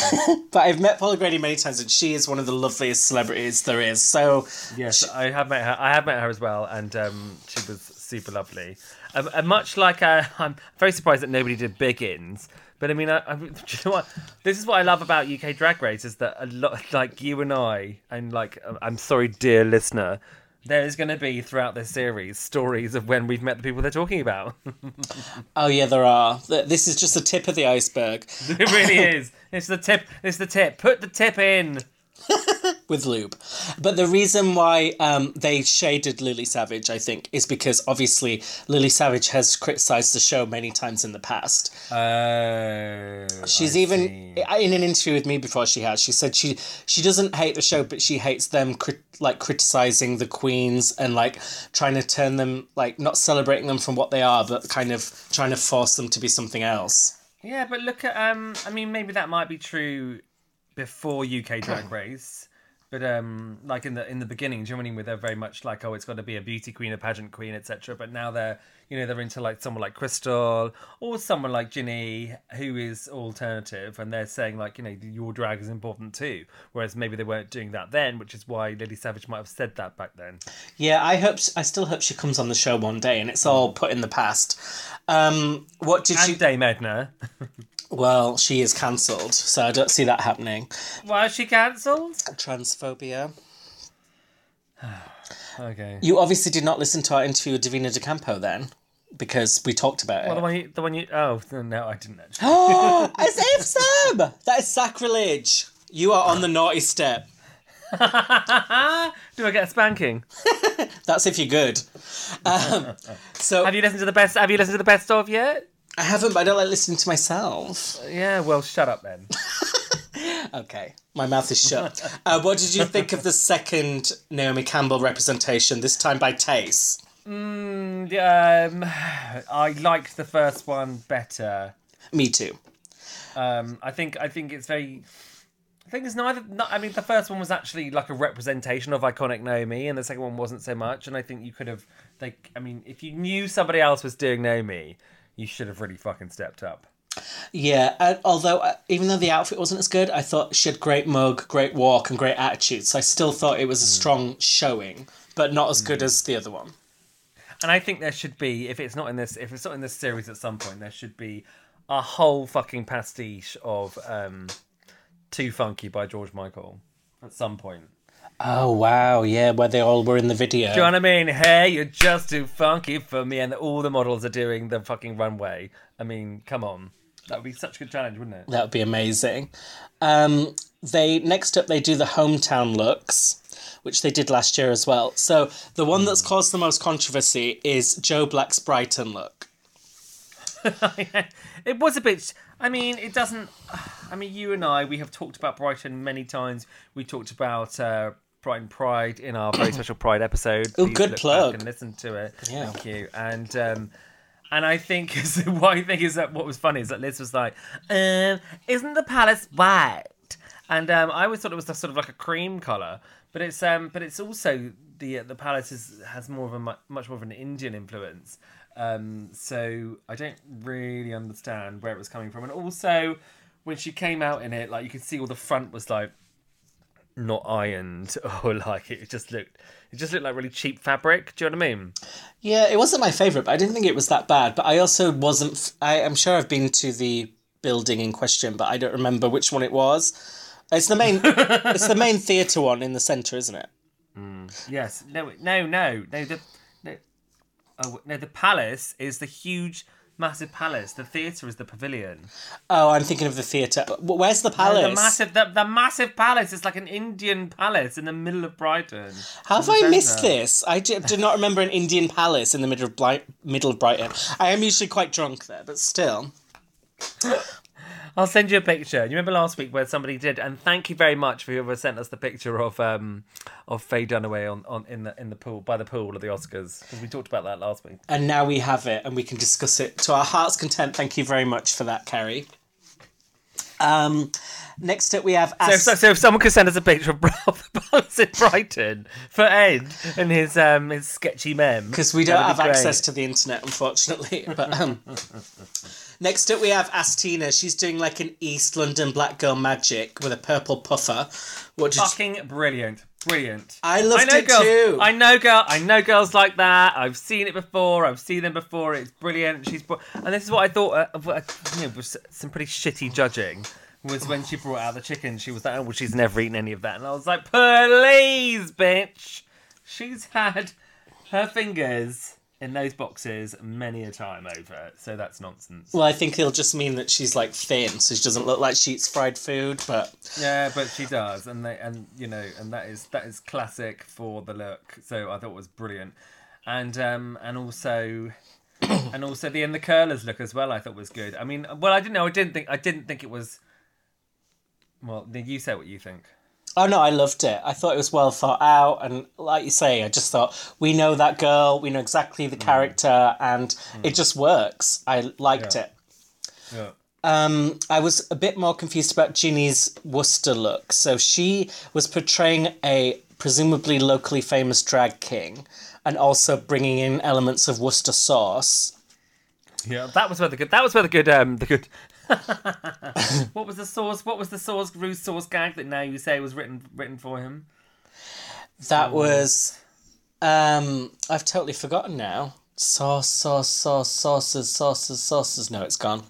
But I've met Paula Grady many times, and she is one of the loveliest celebrities there is. So yes, she... I have met her. I have met her as well, and um, she was super lovely. Um, and much like uh, I'm very surprised that nobody did Biggins. But I mean, I, I, do you know what? This is what I love about U K Drag Race is that a lot, like you and I, and like I'm sorry, dear listener. There is going to be, throughout this series, stories of when we've met the people they're talking about. Oh, yeah, there are. This is just the tip of the iceberg. It really is. It's the tip. It's the tip. Put the tip in. With lube. But the reason why um, they shaded Lily Savage, I think, is because, obviously, Lily Savage has criticised the show many times in the past. Oh, She's I even... See. In an interview with me before she has, she said she, she doesn't hate the show, but she hates them, cri- like, criticising the queens and, like, trying to turn them... Like, not celebrating them from what they are, but kind of trying to force them to be something else. Yeah, but look at... um. I mean, maybe that might be true... Before U K Drag Race, But um, like in the in the beginning, do you know what I mean? Where they're very much like, oh, it's got to be a beauty queen, a pageant queen, et cetera. But now they're, you know, they're into like someone like Crystal or someone like Ginny, who is alternative, and they're saying like, you know, your drag is important too. Whereas maybe they weren't doing that then, which is why Lily Savage might have said that back then. Yeah, I hope I still hope she comes on the show one day, and it's all put in the past. Um, what did and she? Dame Edna. Well, she is cancelled, so I don't see that happening. Why is she cancelled? Transphobia. Okay. You obviously did not listen to our interview with Davina De Campo then, because we talked about well, it. Well, the one you... The one you oh, no, I didn't actually. Oh, as if so! That is sacrilege. You are on the naughty step. Do I get a spanking? That's if you're good. Um, so, have you listened to the best? Have you listened to the best of yet? I haven't, but I don't like listening to myself. Yeah, well, shut up then. Okay, my mouth is shut. Uh, what did you think of the second Naomi Campbell representation, this time by Tayce? Mm, um, I liked the first one better. Me too. Um, I think I think it's very... I think it's neither... Not, I mean, the first one was actually like a representation of iconic Naomi, and the second one wasn't so much, and I think you could have... Like, I mean, if you knew somebody else was doing Naomi... You should have really fucking stepped up. Yeah, and although, uh, even though the outfit wasn't as good, I thought she had great mug, great walk, and great attitude. So I still thought it was mm. a strong showing, but not as mm. good as the other one. And I think there should be, if it's not in this, if it's not in this series at some point, there should be a whole fucking pastiche of um, Too Funky by George Michael at some point. Oh, wow, yeah, where they all were in the video. Do you know what I mean? Hey, you're just too funky for me. And all the models are doing the fucking runway. I mean, come on. That would be such a good challenge, wouldn't it? That would be amazing. Um, they Next up, they do the hometown looks, which they did last year as well. So the one mm. that's caused the most controversy is Joe Black's Brighton look. It was a bit... I mean, it doesn't... I mean, you and I, we have talked about Brighton many times. We talked about... Uh, Brighton Pride in our very special Pride episode. Oh, good plug! And listen to it. Yeah. Thank you. And um, and I think what I think is that what was funny is that Liz was like, um, "Isn't the palace white?" And um, I always thought it was sort of like a cream colour, but it's um, but it's also the uh, the palace is, has more of a mu- much more of an Indian influence. Um, so I don't really understand where it was coming from. And also, when she came out in it, like you could see all the front was like. Not ironed or like it just looked it just looked like really cheap fabric. Do you know what I mean? Yeah, it wasn't my favourite, but I didn't think it was that bad. But I also wasn't I, I'm sure I've been to the building in question, but I don't remember which one it was. It's the main it's the main theatre one in the centre, isn't it? Mm. Yes. No no no no the no, oh, no the palace is the huge massive palace. The theatre is the pavilion. Oh, I'm thinking of the theatre. Where's the palace? No, the massive, the, the massive palace. It's like an Indian palace in the middle of Brighton. Have I missed this? I do, do not remember an Indian palace in the middle of Bli- middle of Brighton. I am usually quite drunk there, but still. I'll send you a picture. You remember last week where somebody did, and thank you very much for whoever sent us the picture of um of Faye Dunaway on, on in the in the pool by the pool at the Oscars, because we talked about that last week. And now we have it, and we can discuss it to our heart's content. Thank you very much for that, Kerry. Um, next up we have As- so, so, so if someone could send us a picture of the palace in Brighton for Ed and his um his sketchy mem, because we don't have great. access to the internet, unfortunately. But um, next up we have Estina. She's doing like an East London black girl magic with a purple puffer. What fucking you- brilliant. Brilliant. I loved I know it girls, too. I know, girl. I know girls like that. I've seen it before. I've seen them before. It's brilliant. She's brought, and this is what I thought of, uh, you know, was some pretty shitty judging was when she brought out the chicken. She was like, "Oh, well, she's never eaten any of that," and I was like, "Please, bitch, she's had her fingers in those boxes many a time over." So that's nonsense. Well, I think it'll just mean that she's like thin, so she doesn't look like she eats fried food. But yeah, but she does, and they, and you know, and that is that is classic for the look. So I thought it was brilliant, and um, and also. And also the and the curlers look as well. I thought was good. I mean, well, I didn't know. I didn't think. I didn't think it was. Well, you say what you think. Oh no, I loved it. I thought it was well thought out, and like you say, I just thought we know that girl. We know exactly the mm. character, and mm. it just works. I liked yeah. it. Yeah. Um, I was a bit more confused about Ginny's Worcester look. So she was portraying a presumably locally famous drag king and also bringing in elements of Worcester sauce. Yeah, that was where the good, that was where the good, um, the good... What was the sauce, what was the sauce, Rue's sauce gag that now you say was written written for him? That so... was, um, I've totally forgotten now. Sauce, sauce, sauce, sauces, sauces, sauces. No, it's gone.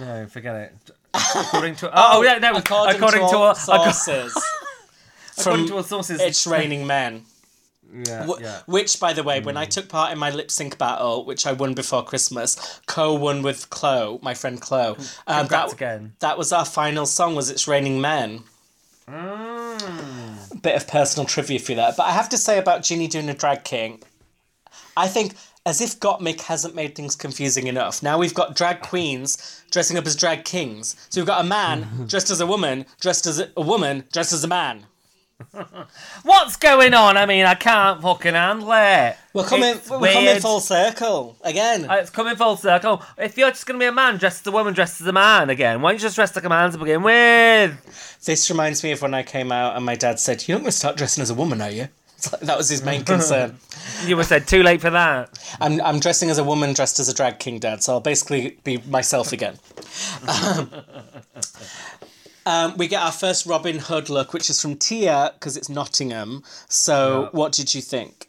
No, forget it. According to oh, oh yeah, no, according, according to, to all sources. According to all sources, it's raining men. Yeah, w- yeah. Which, by the way, mm. when I took part in my lip sync battle, which I won before Christmas, Co won with Chloe, my friend Chloe. Um, Congrats that, again. That was our final song. Was It's Raining Men. Mm. Bit of personal trivia for that, but I have to say about Ginny doing a drag king, I think. As if Gottmik hasn't made things confusing enough. Now we've got drag queens dressing up as drag kings. So we've got a man dressed as a woman, dressed as a, a woman, dressed as a man. What's going on? I mean, I can't fucking handle it. We're coming, we're coming full circle again. Uh, it's coming full circle. If you're just going to be a man dressed as a woman, dressed as a man again, why don't you just dress like a man to begin with? This reminds me of when I came out and my dad said, "You're not going to start dressing as a woman, are you?" That was his main concern. You were said too late for that. I'm I'm dressing as a woman dressed as a drag king, Dad, so I'll basically be myself again. Um, um, we get our first Robin Hood look, which is from Tia, because it's Nottingham. So yeah. What did you think?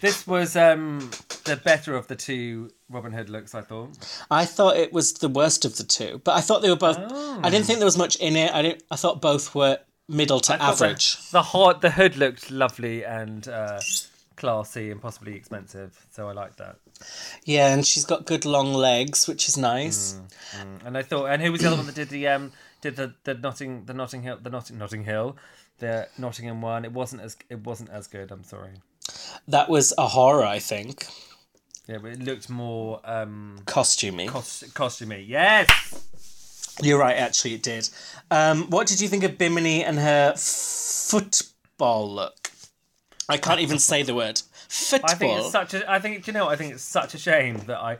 This was um, the better of the two Robin Hood looks, I thought. I thought it was the worst of the two, but I thought they were both... Oh. I didn't think there was much in it. I didn't. I thought both were... middle to average. The, the, hard, the hood looked lovely and uh, classy and possibly expensive, so I liked that. Yeah, and she's got good long legs, which is nice. Mm, mm. And I thought, and who was the other one that did the um did the the Notting the Notting Hill the Notting Notting Hill the Nottingham one? It wasn't as it wasn't as good. I'm sorry. That was A'Whora, I think. Yeah, but it looked more um costumey. Cost, costumey, yes. You're right, actually, it did. Um, what did you think of Bimini and her f- football look? I can't even say the word. Football. I think it's such a... I think, do you know, I think it's such a shame that I...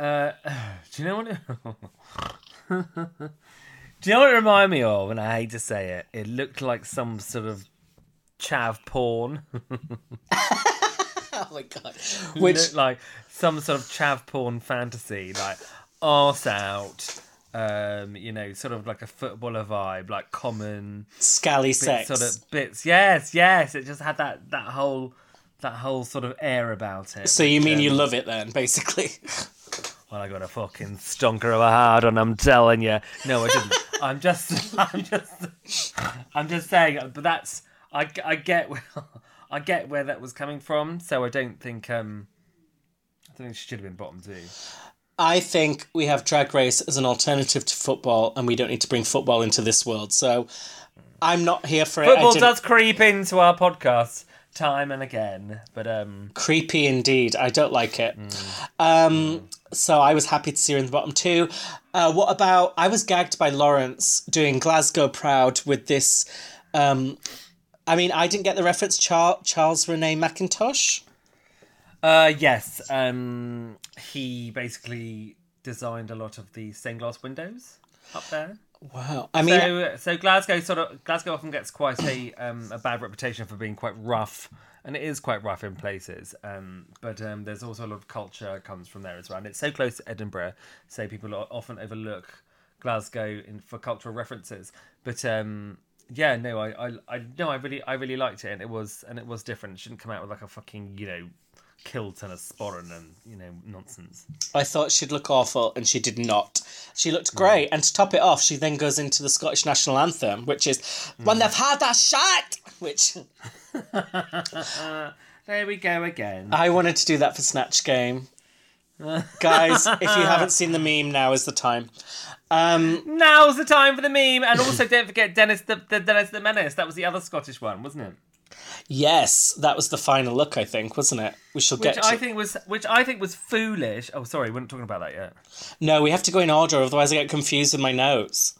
Uh, do you know what... It, do you know what it reminded me of? And I hate to say it. It looked like some sort of chav porn. Oh, my God. Which... It looked like some sort of chav porn fantasy. Like, arse out... Um, you know, sort of like a footballer vibe, like common scally sex sort of bits. Yes, yes. It just had that that whole that whole sort of air about it. So you mean um, you love it then, basically? Well, I got a fucking stonker of a hard on. I'm telling you. No, I didn't. I'm just, I'm just, I'm just saying. But that's I, I get where, I get where that was coming from. So I don't think um, I think she should have been bottom two. I think we have Drag Race as an alternative to football, and we don't need to bring football into this world. So I'm not here for it. Football does creep into our podcast time and again, but um, creepy indeed. I don't like it. Mm. Um, mm. So I was happy to see her in the bottom two. Uh, what about? I was gagged by Lawrence doing Glasgow Proud with this. Um, I mean, I didn't get the reference. Char- Charles Renee McIntosh. Uh, yes, um, he basically designed a lot of the stained glass windows up there. Wow, I mean, so, so Glasgow sort of Glasgow often gets quite a um, a bad reputation for being quite rough, and it is quite rough in places. Um, but um, there's also a lot of culture that comes from there as well, and it's so close to Edinburgh, so people often overlook Glasgow in, for cultural references. But um, yeah, no, I, I, I, no, I really, I really liked it, and it was, and it was different. It shouldn't come out with like a fucking, you know. Kilt and a sporran and, you know, nonsense. I thought she'd look awful, and she did not. She looked great, mm. and to top it off, she then goes into the Scottish National Anthem, which is, mm. when they've had a shot, which... There we go again. I wanted to do that for Snatch Game. Guys, if you haven't seen the meme, now is the time. Um, Now's the time for the meme, and also don't forget Dennis the, the Dennis the Menace. That was the other Scottish one, wasn't it? Yes, that was the final look, I think, wasn't it? We shall which get. I to... think was, which I think was foolish. Oh, sorry, we're not talking about that yet. No, we have to go in order, otherwise I get confused with my notes.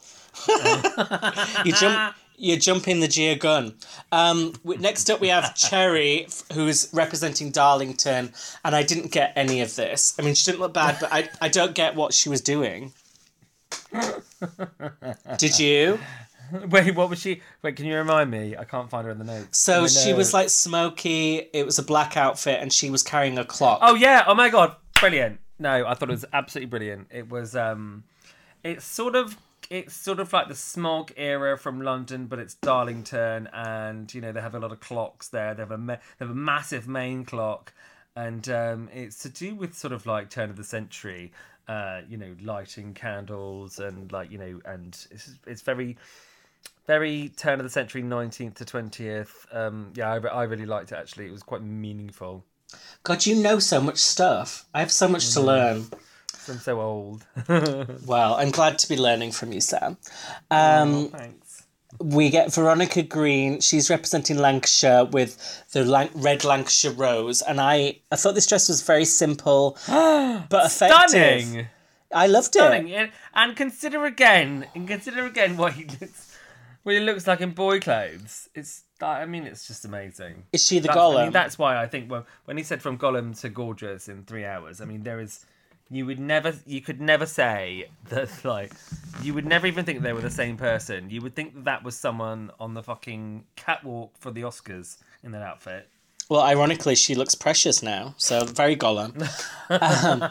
Oh. you jump, you jump in the Gia gun. Um, we, next up, we have Cherry, who's representing Darlington, and I didn't get any of this. I mean, she didn't look bad, but I, I don't get what she was doing. Did you? Wait, what was she? Wait, can you remind me? I can't find her in the notes. So the she notes. was like smoky. It was a black outfit, and she was carrying a clock. Oh yeah! Oh my god! Brilliant. No, I thought it was absolutely brilliant. It was. Um, it's sort of. It's sort of like the smog era from London, but it's Darlington, and you know they have a lot of clocks there. They have a ma- they have a massive main clock, and um, it's to do with sort of like turn of the century. Uh, you know, lighting candles and like you know, and it's it's very. Very turn of the century, nineteenth to twentieth. Um, yeah, I, I really liked it, actually. It was quite meaningful. God, you know so much stuff. I have so much mm. to learn. I'm so old. Well, I'm glad to be learning from you, Sam. Um, oh, thanks. We get Veronica Green. She's representing Lancashire with the Lan- red Lancashire rose. And I, I thought this dress was very simple, but effective. Stunning! I loved Stunning. it. And consider again, and consider again what he looks Well, it looks like in boy clothes. It's, I mean, it's just amazing. Is she the that's, Gollum? I mean, that's why I think, well, when he said from Gollum to gorgeous in three hours, I mean, there is, you would never, you could never say that, like, you would never even think they were the same person. You would think that, that was someone on the fucking catwalk for the Oscars in that outfit. Well, ironically, she looks precious now, so very Gollum. Um,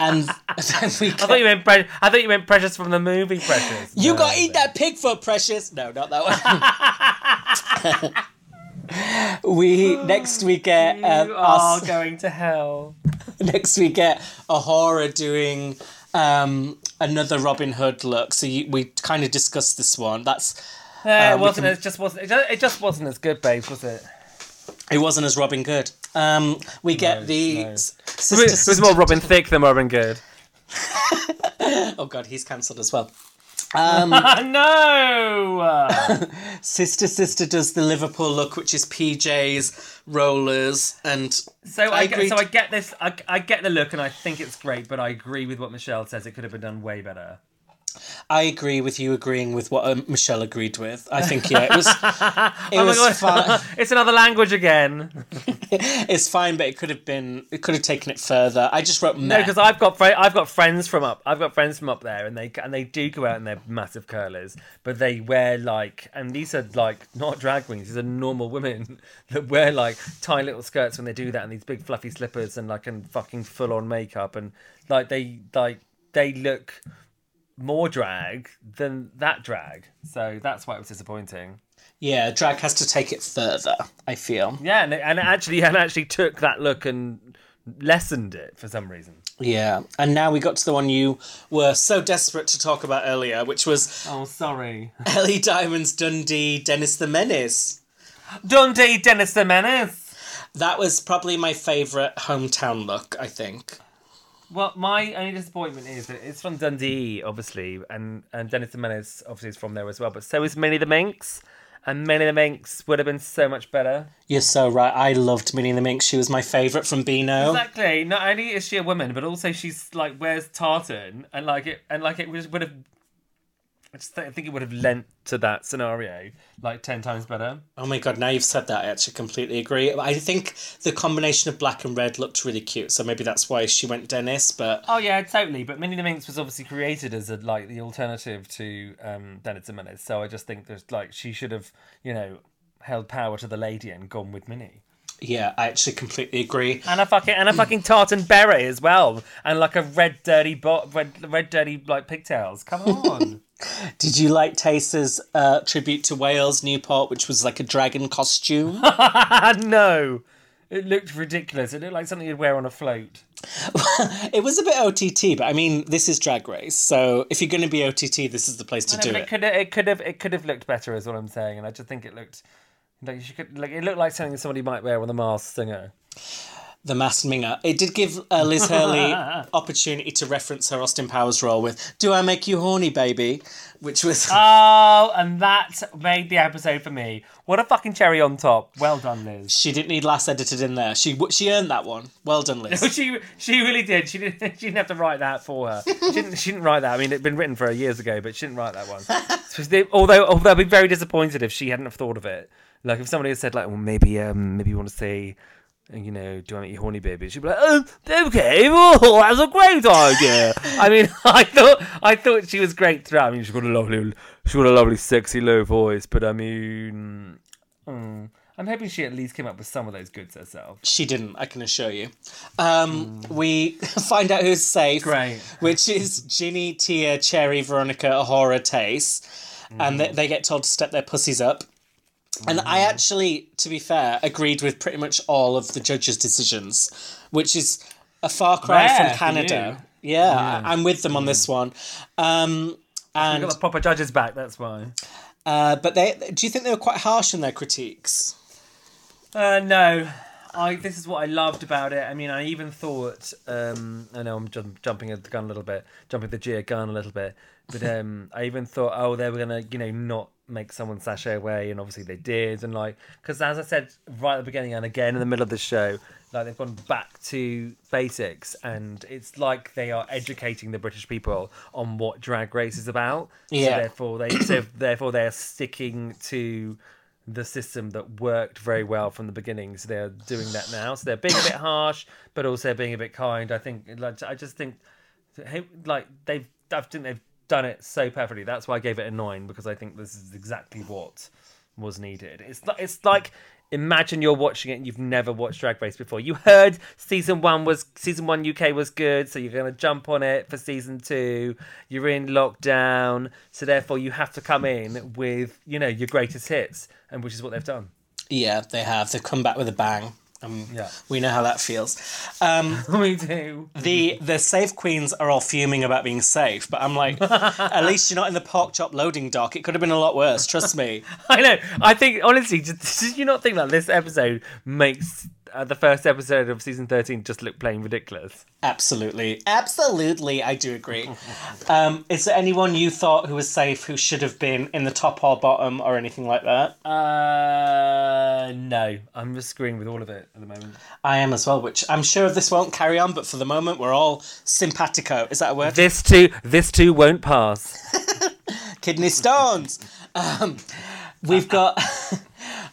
and then we got... I thought you meant pre- I thought you meant precious from the movie Precious. You no, got to eat that pig foot, precious. No, not that one. We next we get um, you are us... going to hell. Next we get A'Whora doing um, another Robin Hood look. So you, we kind of discussed this one. That's uh, uh, it wasn't. Can... It just wasn't. It just, it just wasn't as good, babes, was it? It wasn't as Robin Good. Um, we get no, the... No. Sister, it, was, it was more Robin Thicke than Robin Good. Oh, God, he's cancelled as well. Um, no! Sister Sister does the Liverpool look, which is P Js, rollers, and... So I, I, get, so I get this. I, I get the look, and I think it's great, but I agree with what Michelle says. It could have been done way better. I agree with you agreeing with what um, Michelle agreed with. I think, yeah, it was, it oh was my God. fine. It's another language again. It's fine, but it could have been, it could have taken it further. I just wrote meh. No, because I've got fr- I've got friends from up, I've got friends from up there, and they and they do go out in their massive curlers, but they wear like, and these are like not drag queens, these are normal women that wear like tiny little skirts when they do that, and these big fluffy slippers, and like and fucking full on makeup, and like they like they look. More drag than that drag, so that's why it was disappointing. Yeah, drag has to take it further, I feel. Yeah, and it, and it actually, and actually took that look and lessened it for some reason. Yeah, and now we got to the one you were so desperate to talk about earlier, which was oh, sorry, Ellie Diamond's Dundee Dennis the Menace. Dundee Dennis the Menace. That was probably my favourite hometown look, I think. Well, my only disappointment is that it's from Dundee, obviously, and, and Dennis the Menace, obviously, is from there as well, but so is Minnie the Minx, and Minnie the Minx would have been so much better. You're so right. I loved Minnie the Minx. She was my favourite from Beano. Exactly. Not only is she a woman, but also she's, like, wears tartan, and, like, it and like it would have... I just th- I think it would have lent to that scenario like ten times better. Oh my God, now you've said that, I actually completely agree. I think the combination of black and red looked really cute, so maybe that's why she went Dennis, but... Oh yeah, totally, but Minnie the Minx was obviously created as a, like the alternative to um, Dennis the Menace, so I just think there's like she should have, you know, held power to the lady and gone with Minnie. Yeah, I actually completely agree. And a fucking and a fucking tartan beret as well, and like a red dirty bo- red red dirty like pigtails. Come on. Did you like Tayce's uh, tribute to Wales, Newport, which was like a dragon costume? No, it looked ridiculous. It looked like something you'd wear on a float. It was a bit O T T, but I mean, this is Drag Race, so if you're going to be O T T, this is the place to know, do it. It could, it could have, it could have looked better, is what I'm saying, and I just think it looked. Like she could, like it looked like something somebody might wear on the Masked Singer. The Masked Singer. It did give uh, Liz Hurley opportunity to reference her Austin Powers role with "Do I make you horny, baby?" Which was oh, and that made the episode for me. What a fucking cherry on top! Well done, Liz. She didn't need last edited in there. She she earned that one. Well done, Liz. No, she she really did. She didn't she didn't have to write that for her. she didn't she didn't write that. I mean, it'd been written for her years ago, but she didn't write that one. So they, although although I'd be very disappointed if she hadn't have thought of it. Like if somebody had said like, well, maybe um, maybe you want to say you know, do I make you horny, baby? She'd be like, oh, okay, oh, that's a great idea. I mean, I thought I thought she was great throughout. I mean, she's got a lovely, she's got a lovely, sexy, low voice. But I mean, mm, I'm hoping she at least came up with some of those goods herself. She didn't, I can assure you. Um, mm. We find out who's safe, great. Which is Ginny, Tia, Cherry, Veronica, A'Whora, Tayce. Mm. And they, they get told to step their pussies up. And I actually, to be fair, agreed with pretty much all of the judges' decisions, which is a far cry Rare from Canada. Yeah, yeah, I'm with them on this one. Um, and we got the proper judges back, that's why. Uh, but they, do you think they were quite harsh in their critiques? Uh, no. I, this is what I loved about it. I mean, I even thought... Um, I know I'm j- jumping at the gun a little bit, jumping the Gia gun a little bit, but um, I even thought, oh, they were going to, you know, not make someone sashay away, and obviously they did. And like, because as I said right at the beginning and again in the middle of the show, like they've gone back to basics, and it's like they are educating the British people on what Drag Race is about. Yeah. So therefore, they so therefore they are sticking to the system that worked very well from the beginning. So they're doing that now. So they're being a bit harsh, but also being a bit kind. I think. Like, I just think, like they've. I think they've. done it so perfectly. That's why I gave it a nine, because I think this is exactly what was needed. It's like, it's like imagine you're watching it and you've never watched Drag Race before. You heard season one was season one U K was good, so you're going to jump on it for season two. You're in lockdown, so therefore you have to come in with, you know, your greatest hits, and which is what they've done. Yeah, they have. They've come back with a bang. Um, yeah. We know how that feels. Um, we do. The the safe queens are all fuming about being safe, but I'm like, at least you're not in the pork chop loading dock. It could have been a lot worse, trust me. I know. I think, honestly, did you not think that this episode makes uh, the first episode of season thirteen just look plain ridiculous? Absolutely. Absolutely, I do agree. um, is there anyone you thought who was safe who should have been in the top or bottom or anything like that? Uh, no. I'm just agreeing with all of it. At the moment, I am as well, which I'm sure this won't carry on. But for the moment, we're all simpatico. Is that a word? This too, this too won't pass. Kidney stones. Um, we've got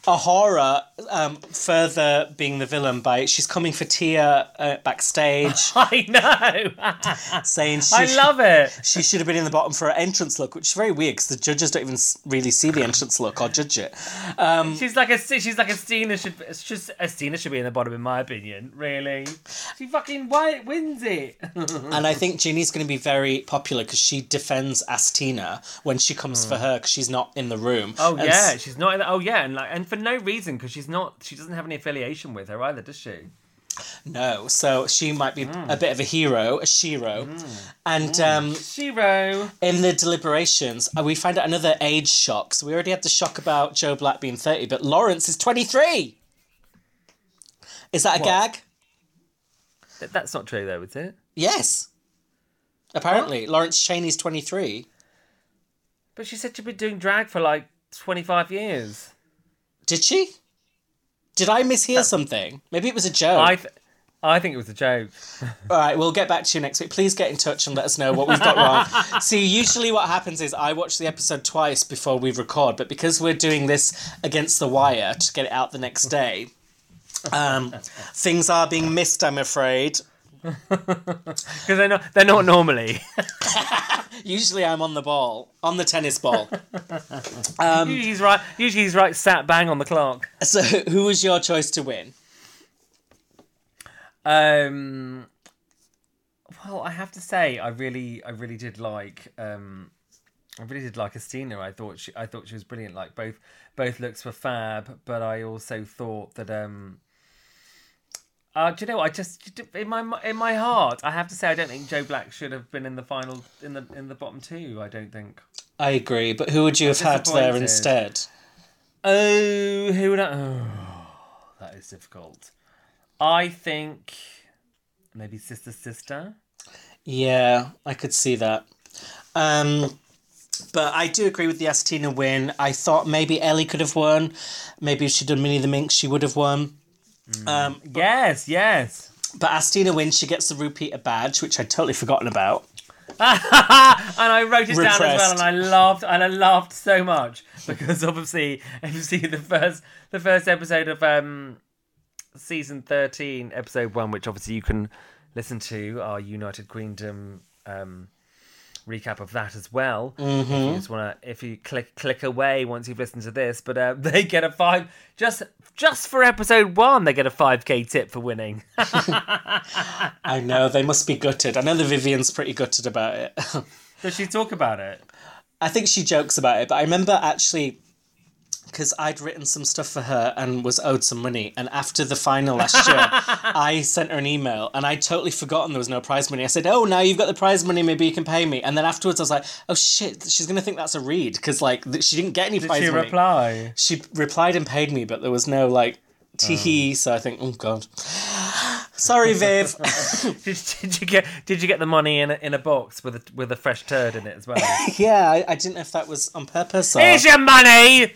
A'Whora um, further being the villain by she's coming for Tia uh, backstage. I know. Saying she I love it. She should have been in the bottom for her entrance look, which is very weird because the judges don't even really see the entrance look or judge it. Um, she's like a she's like Estina should just Estina should be in the bottom in my opinion. Really, she fucking wins it. And I think Ginny's going to be very popular because she defends Estina when she comes mm. for her because she's not in the room. Oh and yeah, s- she's not in the, oh yeah, and like and for. For no reason, because she's not. She doesn't have any affiliation with her either, does she? No, so she might be mm. a bit of a hero, a shiro, mm. and mm. um, shiro. In the deliberations, we find out another age shock. So we already had the shock about Joe Black being thirty, but Lawrence is twenty-three. Is that a what? Gag? Th- that's not true, though, is it? Yes. Apparently, what? Lawrence Chaney's twenty-three. But she said she'd been doing drag for like twenty-five years. Did she? Did I mishear something? Maybe it was a joke. I, th- I think it was a joke. All right, we'll get back to you next week. Please get in touch and let us know what we've got wrong. See, usually what happens is I watch the episode twice before we record, but because we're doing this against the wire to get it out the next day, um, things are being missed, I'm afraid. Because they're not, they're not normally. Usually I'm on the ball, on the tennis ball. Um, usually he's right. Usually he's right. Sat bang on the clock. So, who was your choice to win? Um, well, I have to say, I really, I really did like, um, I really did like Estina. I thought she, I thought she was brilliant. Like both, both looks were fab. But I also thought that. Um, Uh, do you know what? I just in my in my heart, I have to say I don't think Joe Black should have been in the final in the in the bottom two. I don't think. I agree, but who would you I'm have had there instead? Oh, who would I? Oh, that is difficult. I think maybe Sister Sister. Yeah, I could see that. Um, but I do agree with the Estina win. I thought maybe Ellie could have won. Maybe if she'd done Minnie the Minx, she would have won. Mm. Um, but, yes, yes. But Estina wins. She gets the Rupeater badge, which I'd totally forgotten about. And I wrote it Repressed. down as well, and I laughed, and I laughed so much because obviously, obviously the first, the first episode of um, season thirteen, episode one, which obviously you can listen to our United Queendom um, recap of that as well. Mm-hmm. If you just want to, if you click click away once you've listened to this, but uh, they get a five just just for episode one. They get a five K tip for winning. I know, they must be gutted. I know that Vivienne's pretty gutted about it. Does she talk about it? I think she jokes about it, but I remember actually, because I'd written some stuff for her and was owed some money. And after the final last year, I sent her an email and I'd totally forgotten there was no prize money. I said, oh, now you've got the prize money, maybe you can pay me. And then afterwards I was like, oh shit, she's going to think that's a read because like th- she didn't get any Did prize money. Did she reply? She replied and paid me, but there was no like tee hee. Oh. So I think, oh God. Sorry, Viv. did, did you get Did you get the money in a, in a box with a with a fresh turd in it as well? Yeah, I, I didn't know if that was on purpose. Or... Here's your money,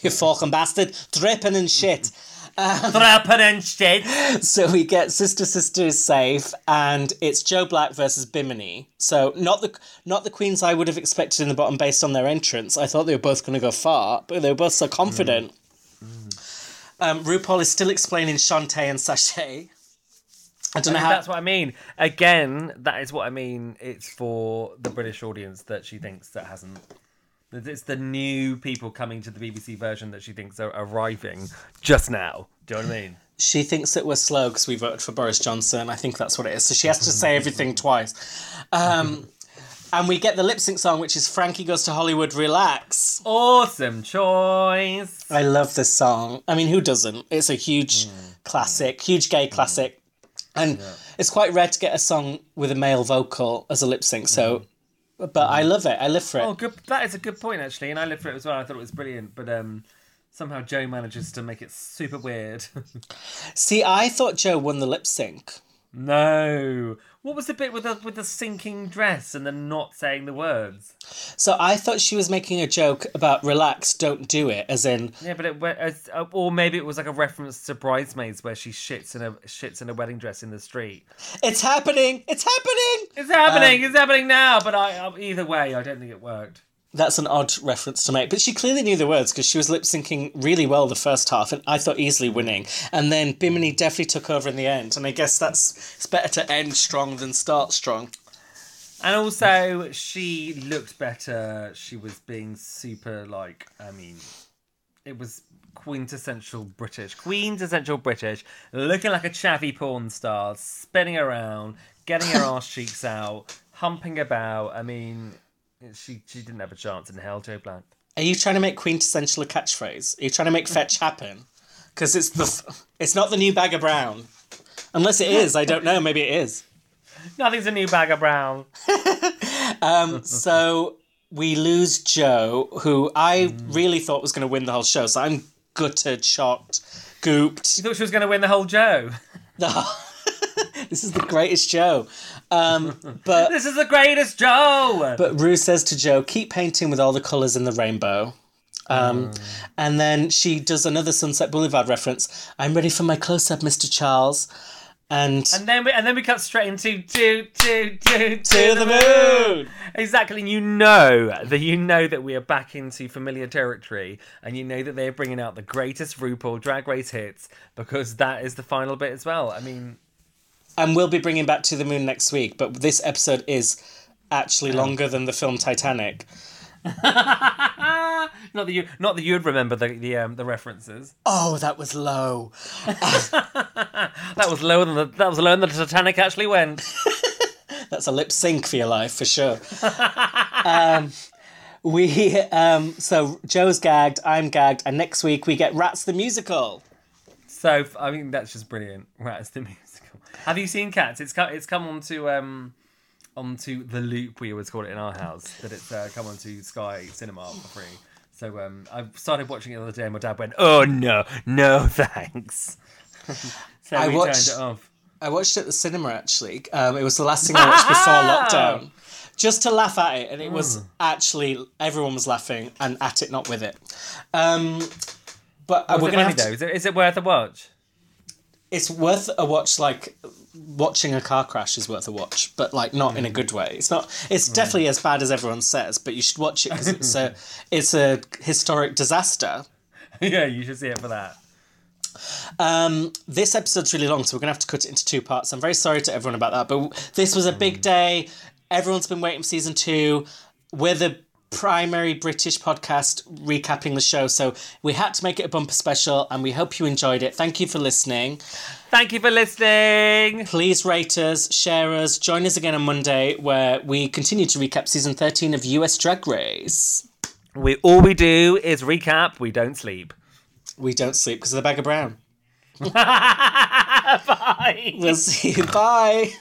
you fucking bastard, dripping and shit. Um, dripping and shit. So we get Sister Sister is safe, and it's Joe Black versus Bimini. So not the not the queens I would have expected in the bottom based on their entrance. I thought they were both going to go far, but they were both so confident. Mm. Mm. Um, RuPaul is still explaining Shantae and Sachet. I don't know I mean, how... That's what I mean. Again, that is what I mean. It's for the British audience that she thinks that hasn't... It's the new people coming to the B B C version that she thinks are arriving just now. Do you know what I mean? She thinks that we're slow because we voted for Boris Johnson. I think that's what it is. So she has to say everything twice. Um, and we get the lip sync song, which is Frankie Goes to Hollywood, Relax. Awesome choice. I love this song. I mean, who doesn't? It's a huge mm. classic, huge gay classic. Mm. And yeah. It's quite rare to get a song with a male vocal as a lip sync, so... But mm. I love it. I live for it. Oh, good. That is a good point, actually, and I live for it as well. I thought it was brilliant, but um, somehow Joe manages to make it super weird. See, I thought Joe won the lip sync. No. What was the bit with the, with the sinking dress and then not saying the words? So I thought she was making a joke about relax, don't do it, as in... Yeah, but it as, or maybe it was like a reference to Bridesmaids where she shits in a shits in a wedding dress in the street. It's happening! It's happening! It's happening! Um, it's happening now! But I, either way, I don't think it worked. That's an odd reference to make. But she clearly knew the words because she was lip-syncing really well the first half and I thought easily winning. And then Bimini definitely took over in the end. And I guess that's it's better to end strong than start strong. And also, she looked better. She was being super, like, I mean, it was quintessential British. Quintessential British. Looking like a chavvy porn star. Spinning around. Getting her arse cheeks out. Humping about. I mean... She she didn't have a chance in hell, Joe Black. Are you trying to make quintessential a catchphrase? Are you trying to make fetch happen? Because it's the it's not the new bag of brown, unless it is. I don't know. Maybe it is. Nothing's a new bag of brown. um. So we lose Joe, who I mm. really thought was going to win the whole show. So I'm gutted, shocked, gooped. You thought she was going to win the whole Joe? This is the greatest Joe. Um, but This is the greatest Joe! But Rue says to Joe, keep painting with all the colours in the rainbow. Um, mm. And then she does another Sunset Boulevard reference. I'm ready for my close-up, Mister Charles. And and then we and then we cut straight into do do do to, to the moon. moon. Exactly, and you know that you know that we are back into familiar territory, and you know that they're bringing out the greatest RuPaul Drag Race hits because that is the final bit as well. I mean, and we'll be bringing Back to the Moon next week, but this episode is actually longer than the film Titanic. not that you, not that you'd remember the the, um, the references. Oh, that was low. that was lower than the, that was lower than the Titanic actually went. That's a lip sync for your life for sure. um, we um, so Joe's gagged, I'm gagged, and next week we get Rats the Musical. So I mean that's just brilliant. Rats the Musical. Have you seen Cats? It's come, it's come on to. Um... onto the loop, we always call it in our house, that it's uh, come onto Sky Cinema for free. So um, I started watching it the other day and my dad went, oh no, no thanks. so I we watched, turned it off. I watched it at the cinema actually. Um, it was the last thing I watched before lockdown. Just to laugh at it, and it was mm. actually, everyone was laughing and at it, not with it. Um, but was we're it gonna funny, have to... though? Is it, is it worth a watch? It's worth a watch, like... Watching a car crash is worth a watch, but like not mm. in a good way. It's not. It's mm. definitely as bad as everyone says, but you should watch it because it's a it's a historic disaster. Yeah, you should see it for that. Um, this episode's really long, so we're going to have to cut it into two parts. I'm very sorry to everyone about that, but this was a big day. Everyone's been waiting for season two. We're the primary British podcast recapping the show, so we had to make it a bumper special, and we hope you enjoyed it. Thank you for listening. Thank you for listening. Please rate us, share us, join us again on Monday, where we continue to recap season thirteen of U S Drag Race. We all we do is recap. We don't sleep. We don't sleep because of the bag of brown. Bye. We'll see you. Bye.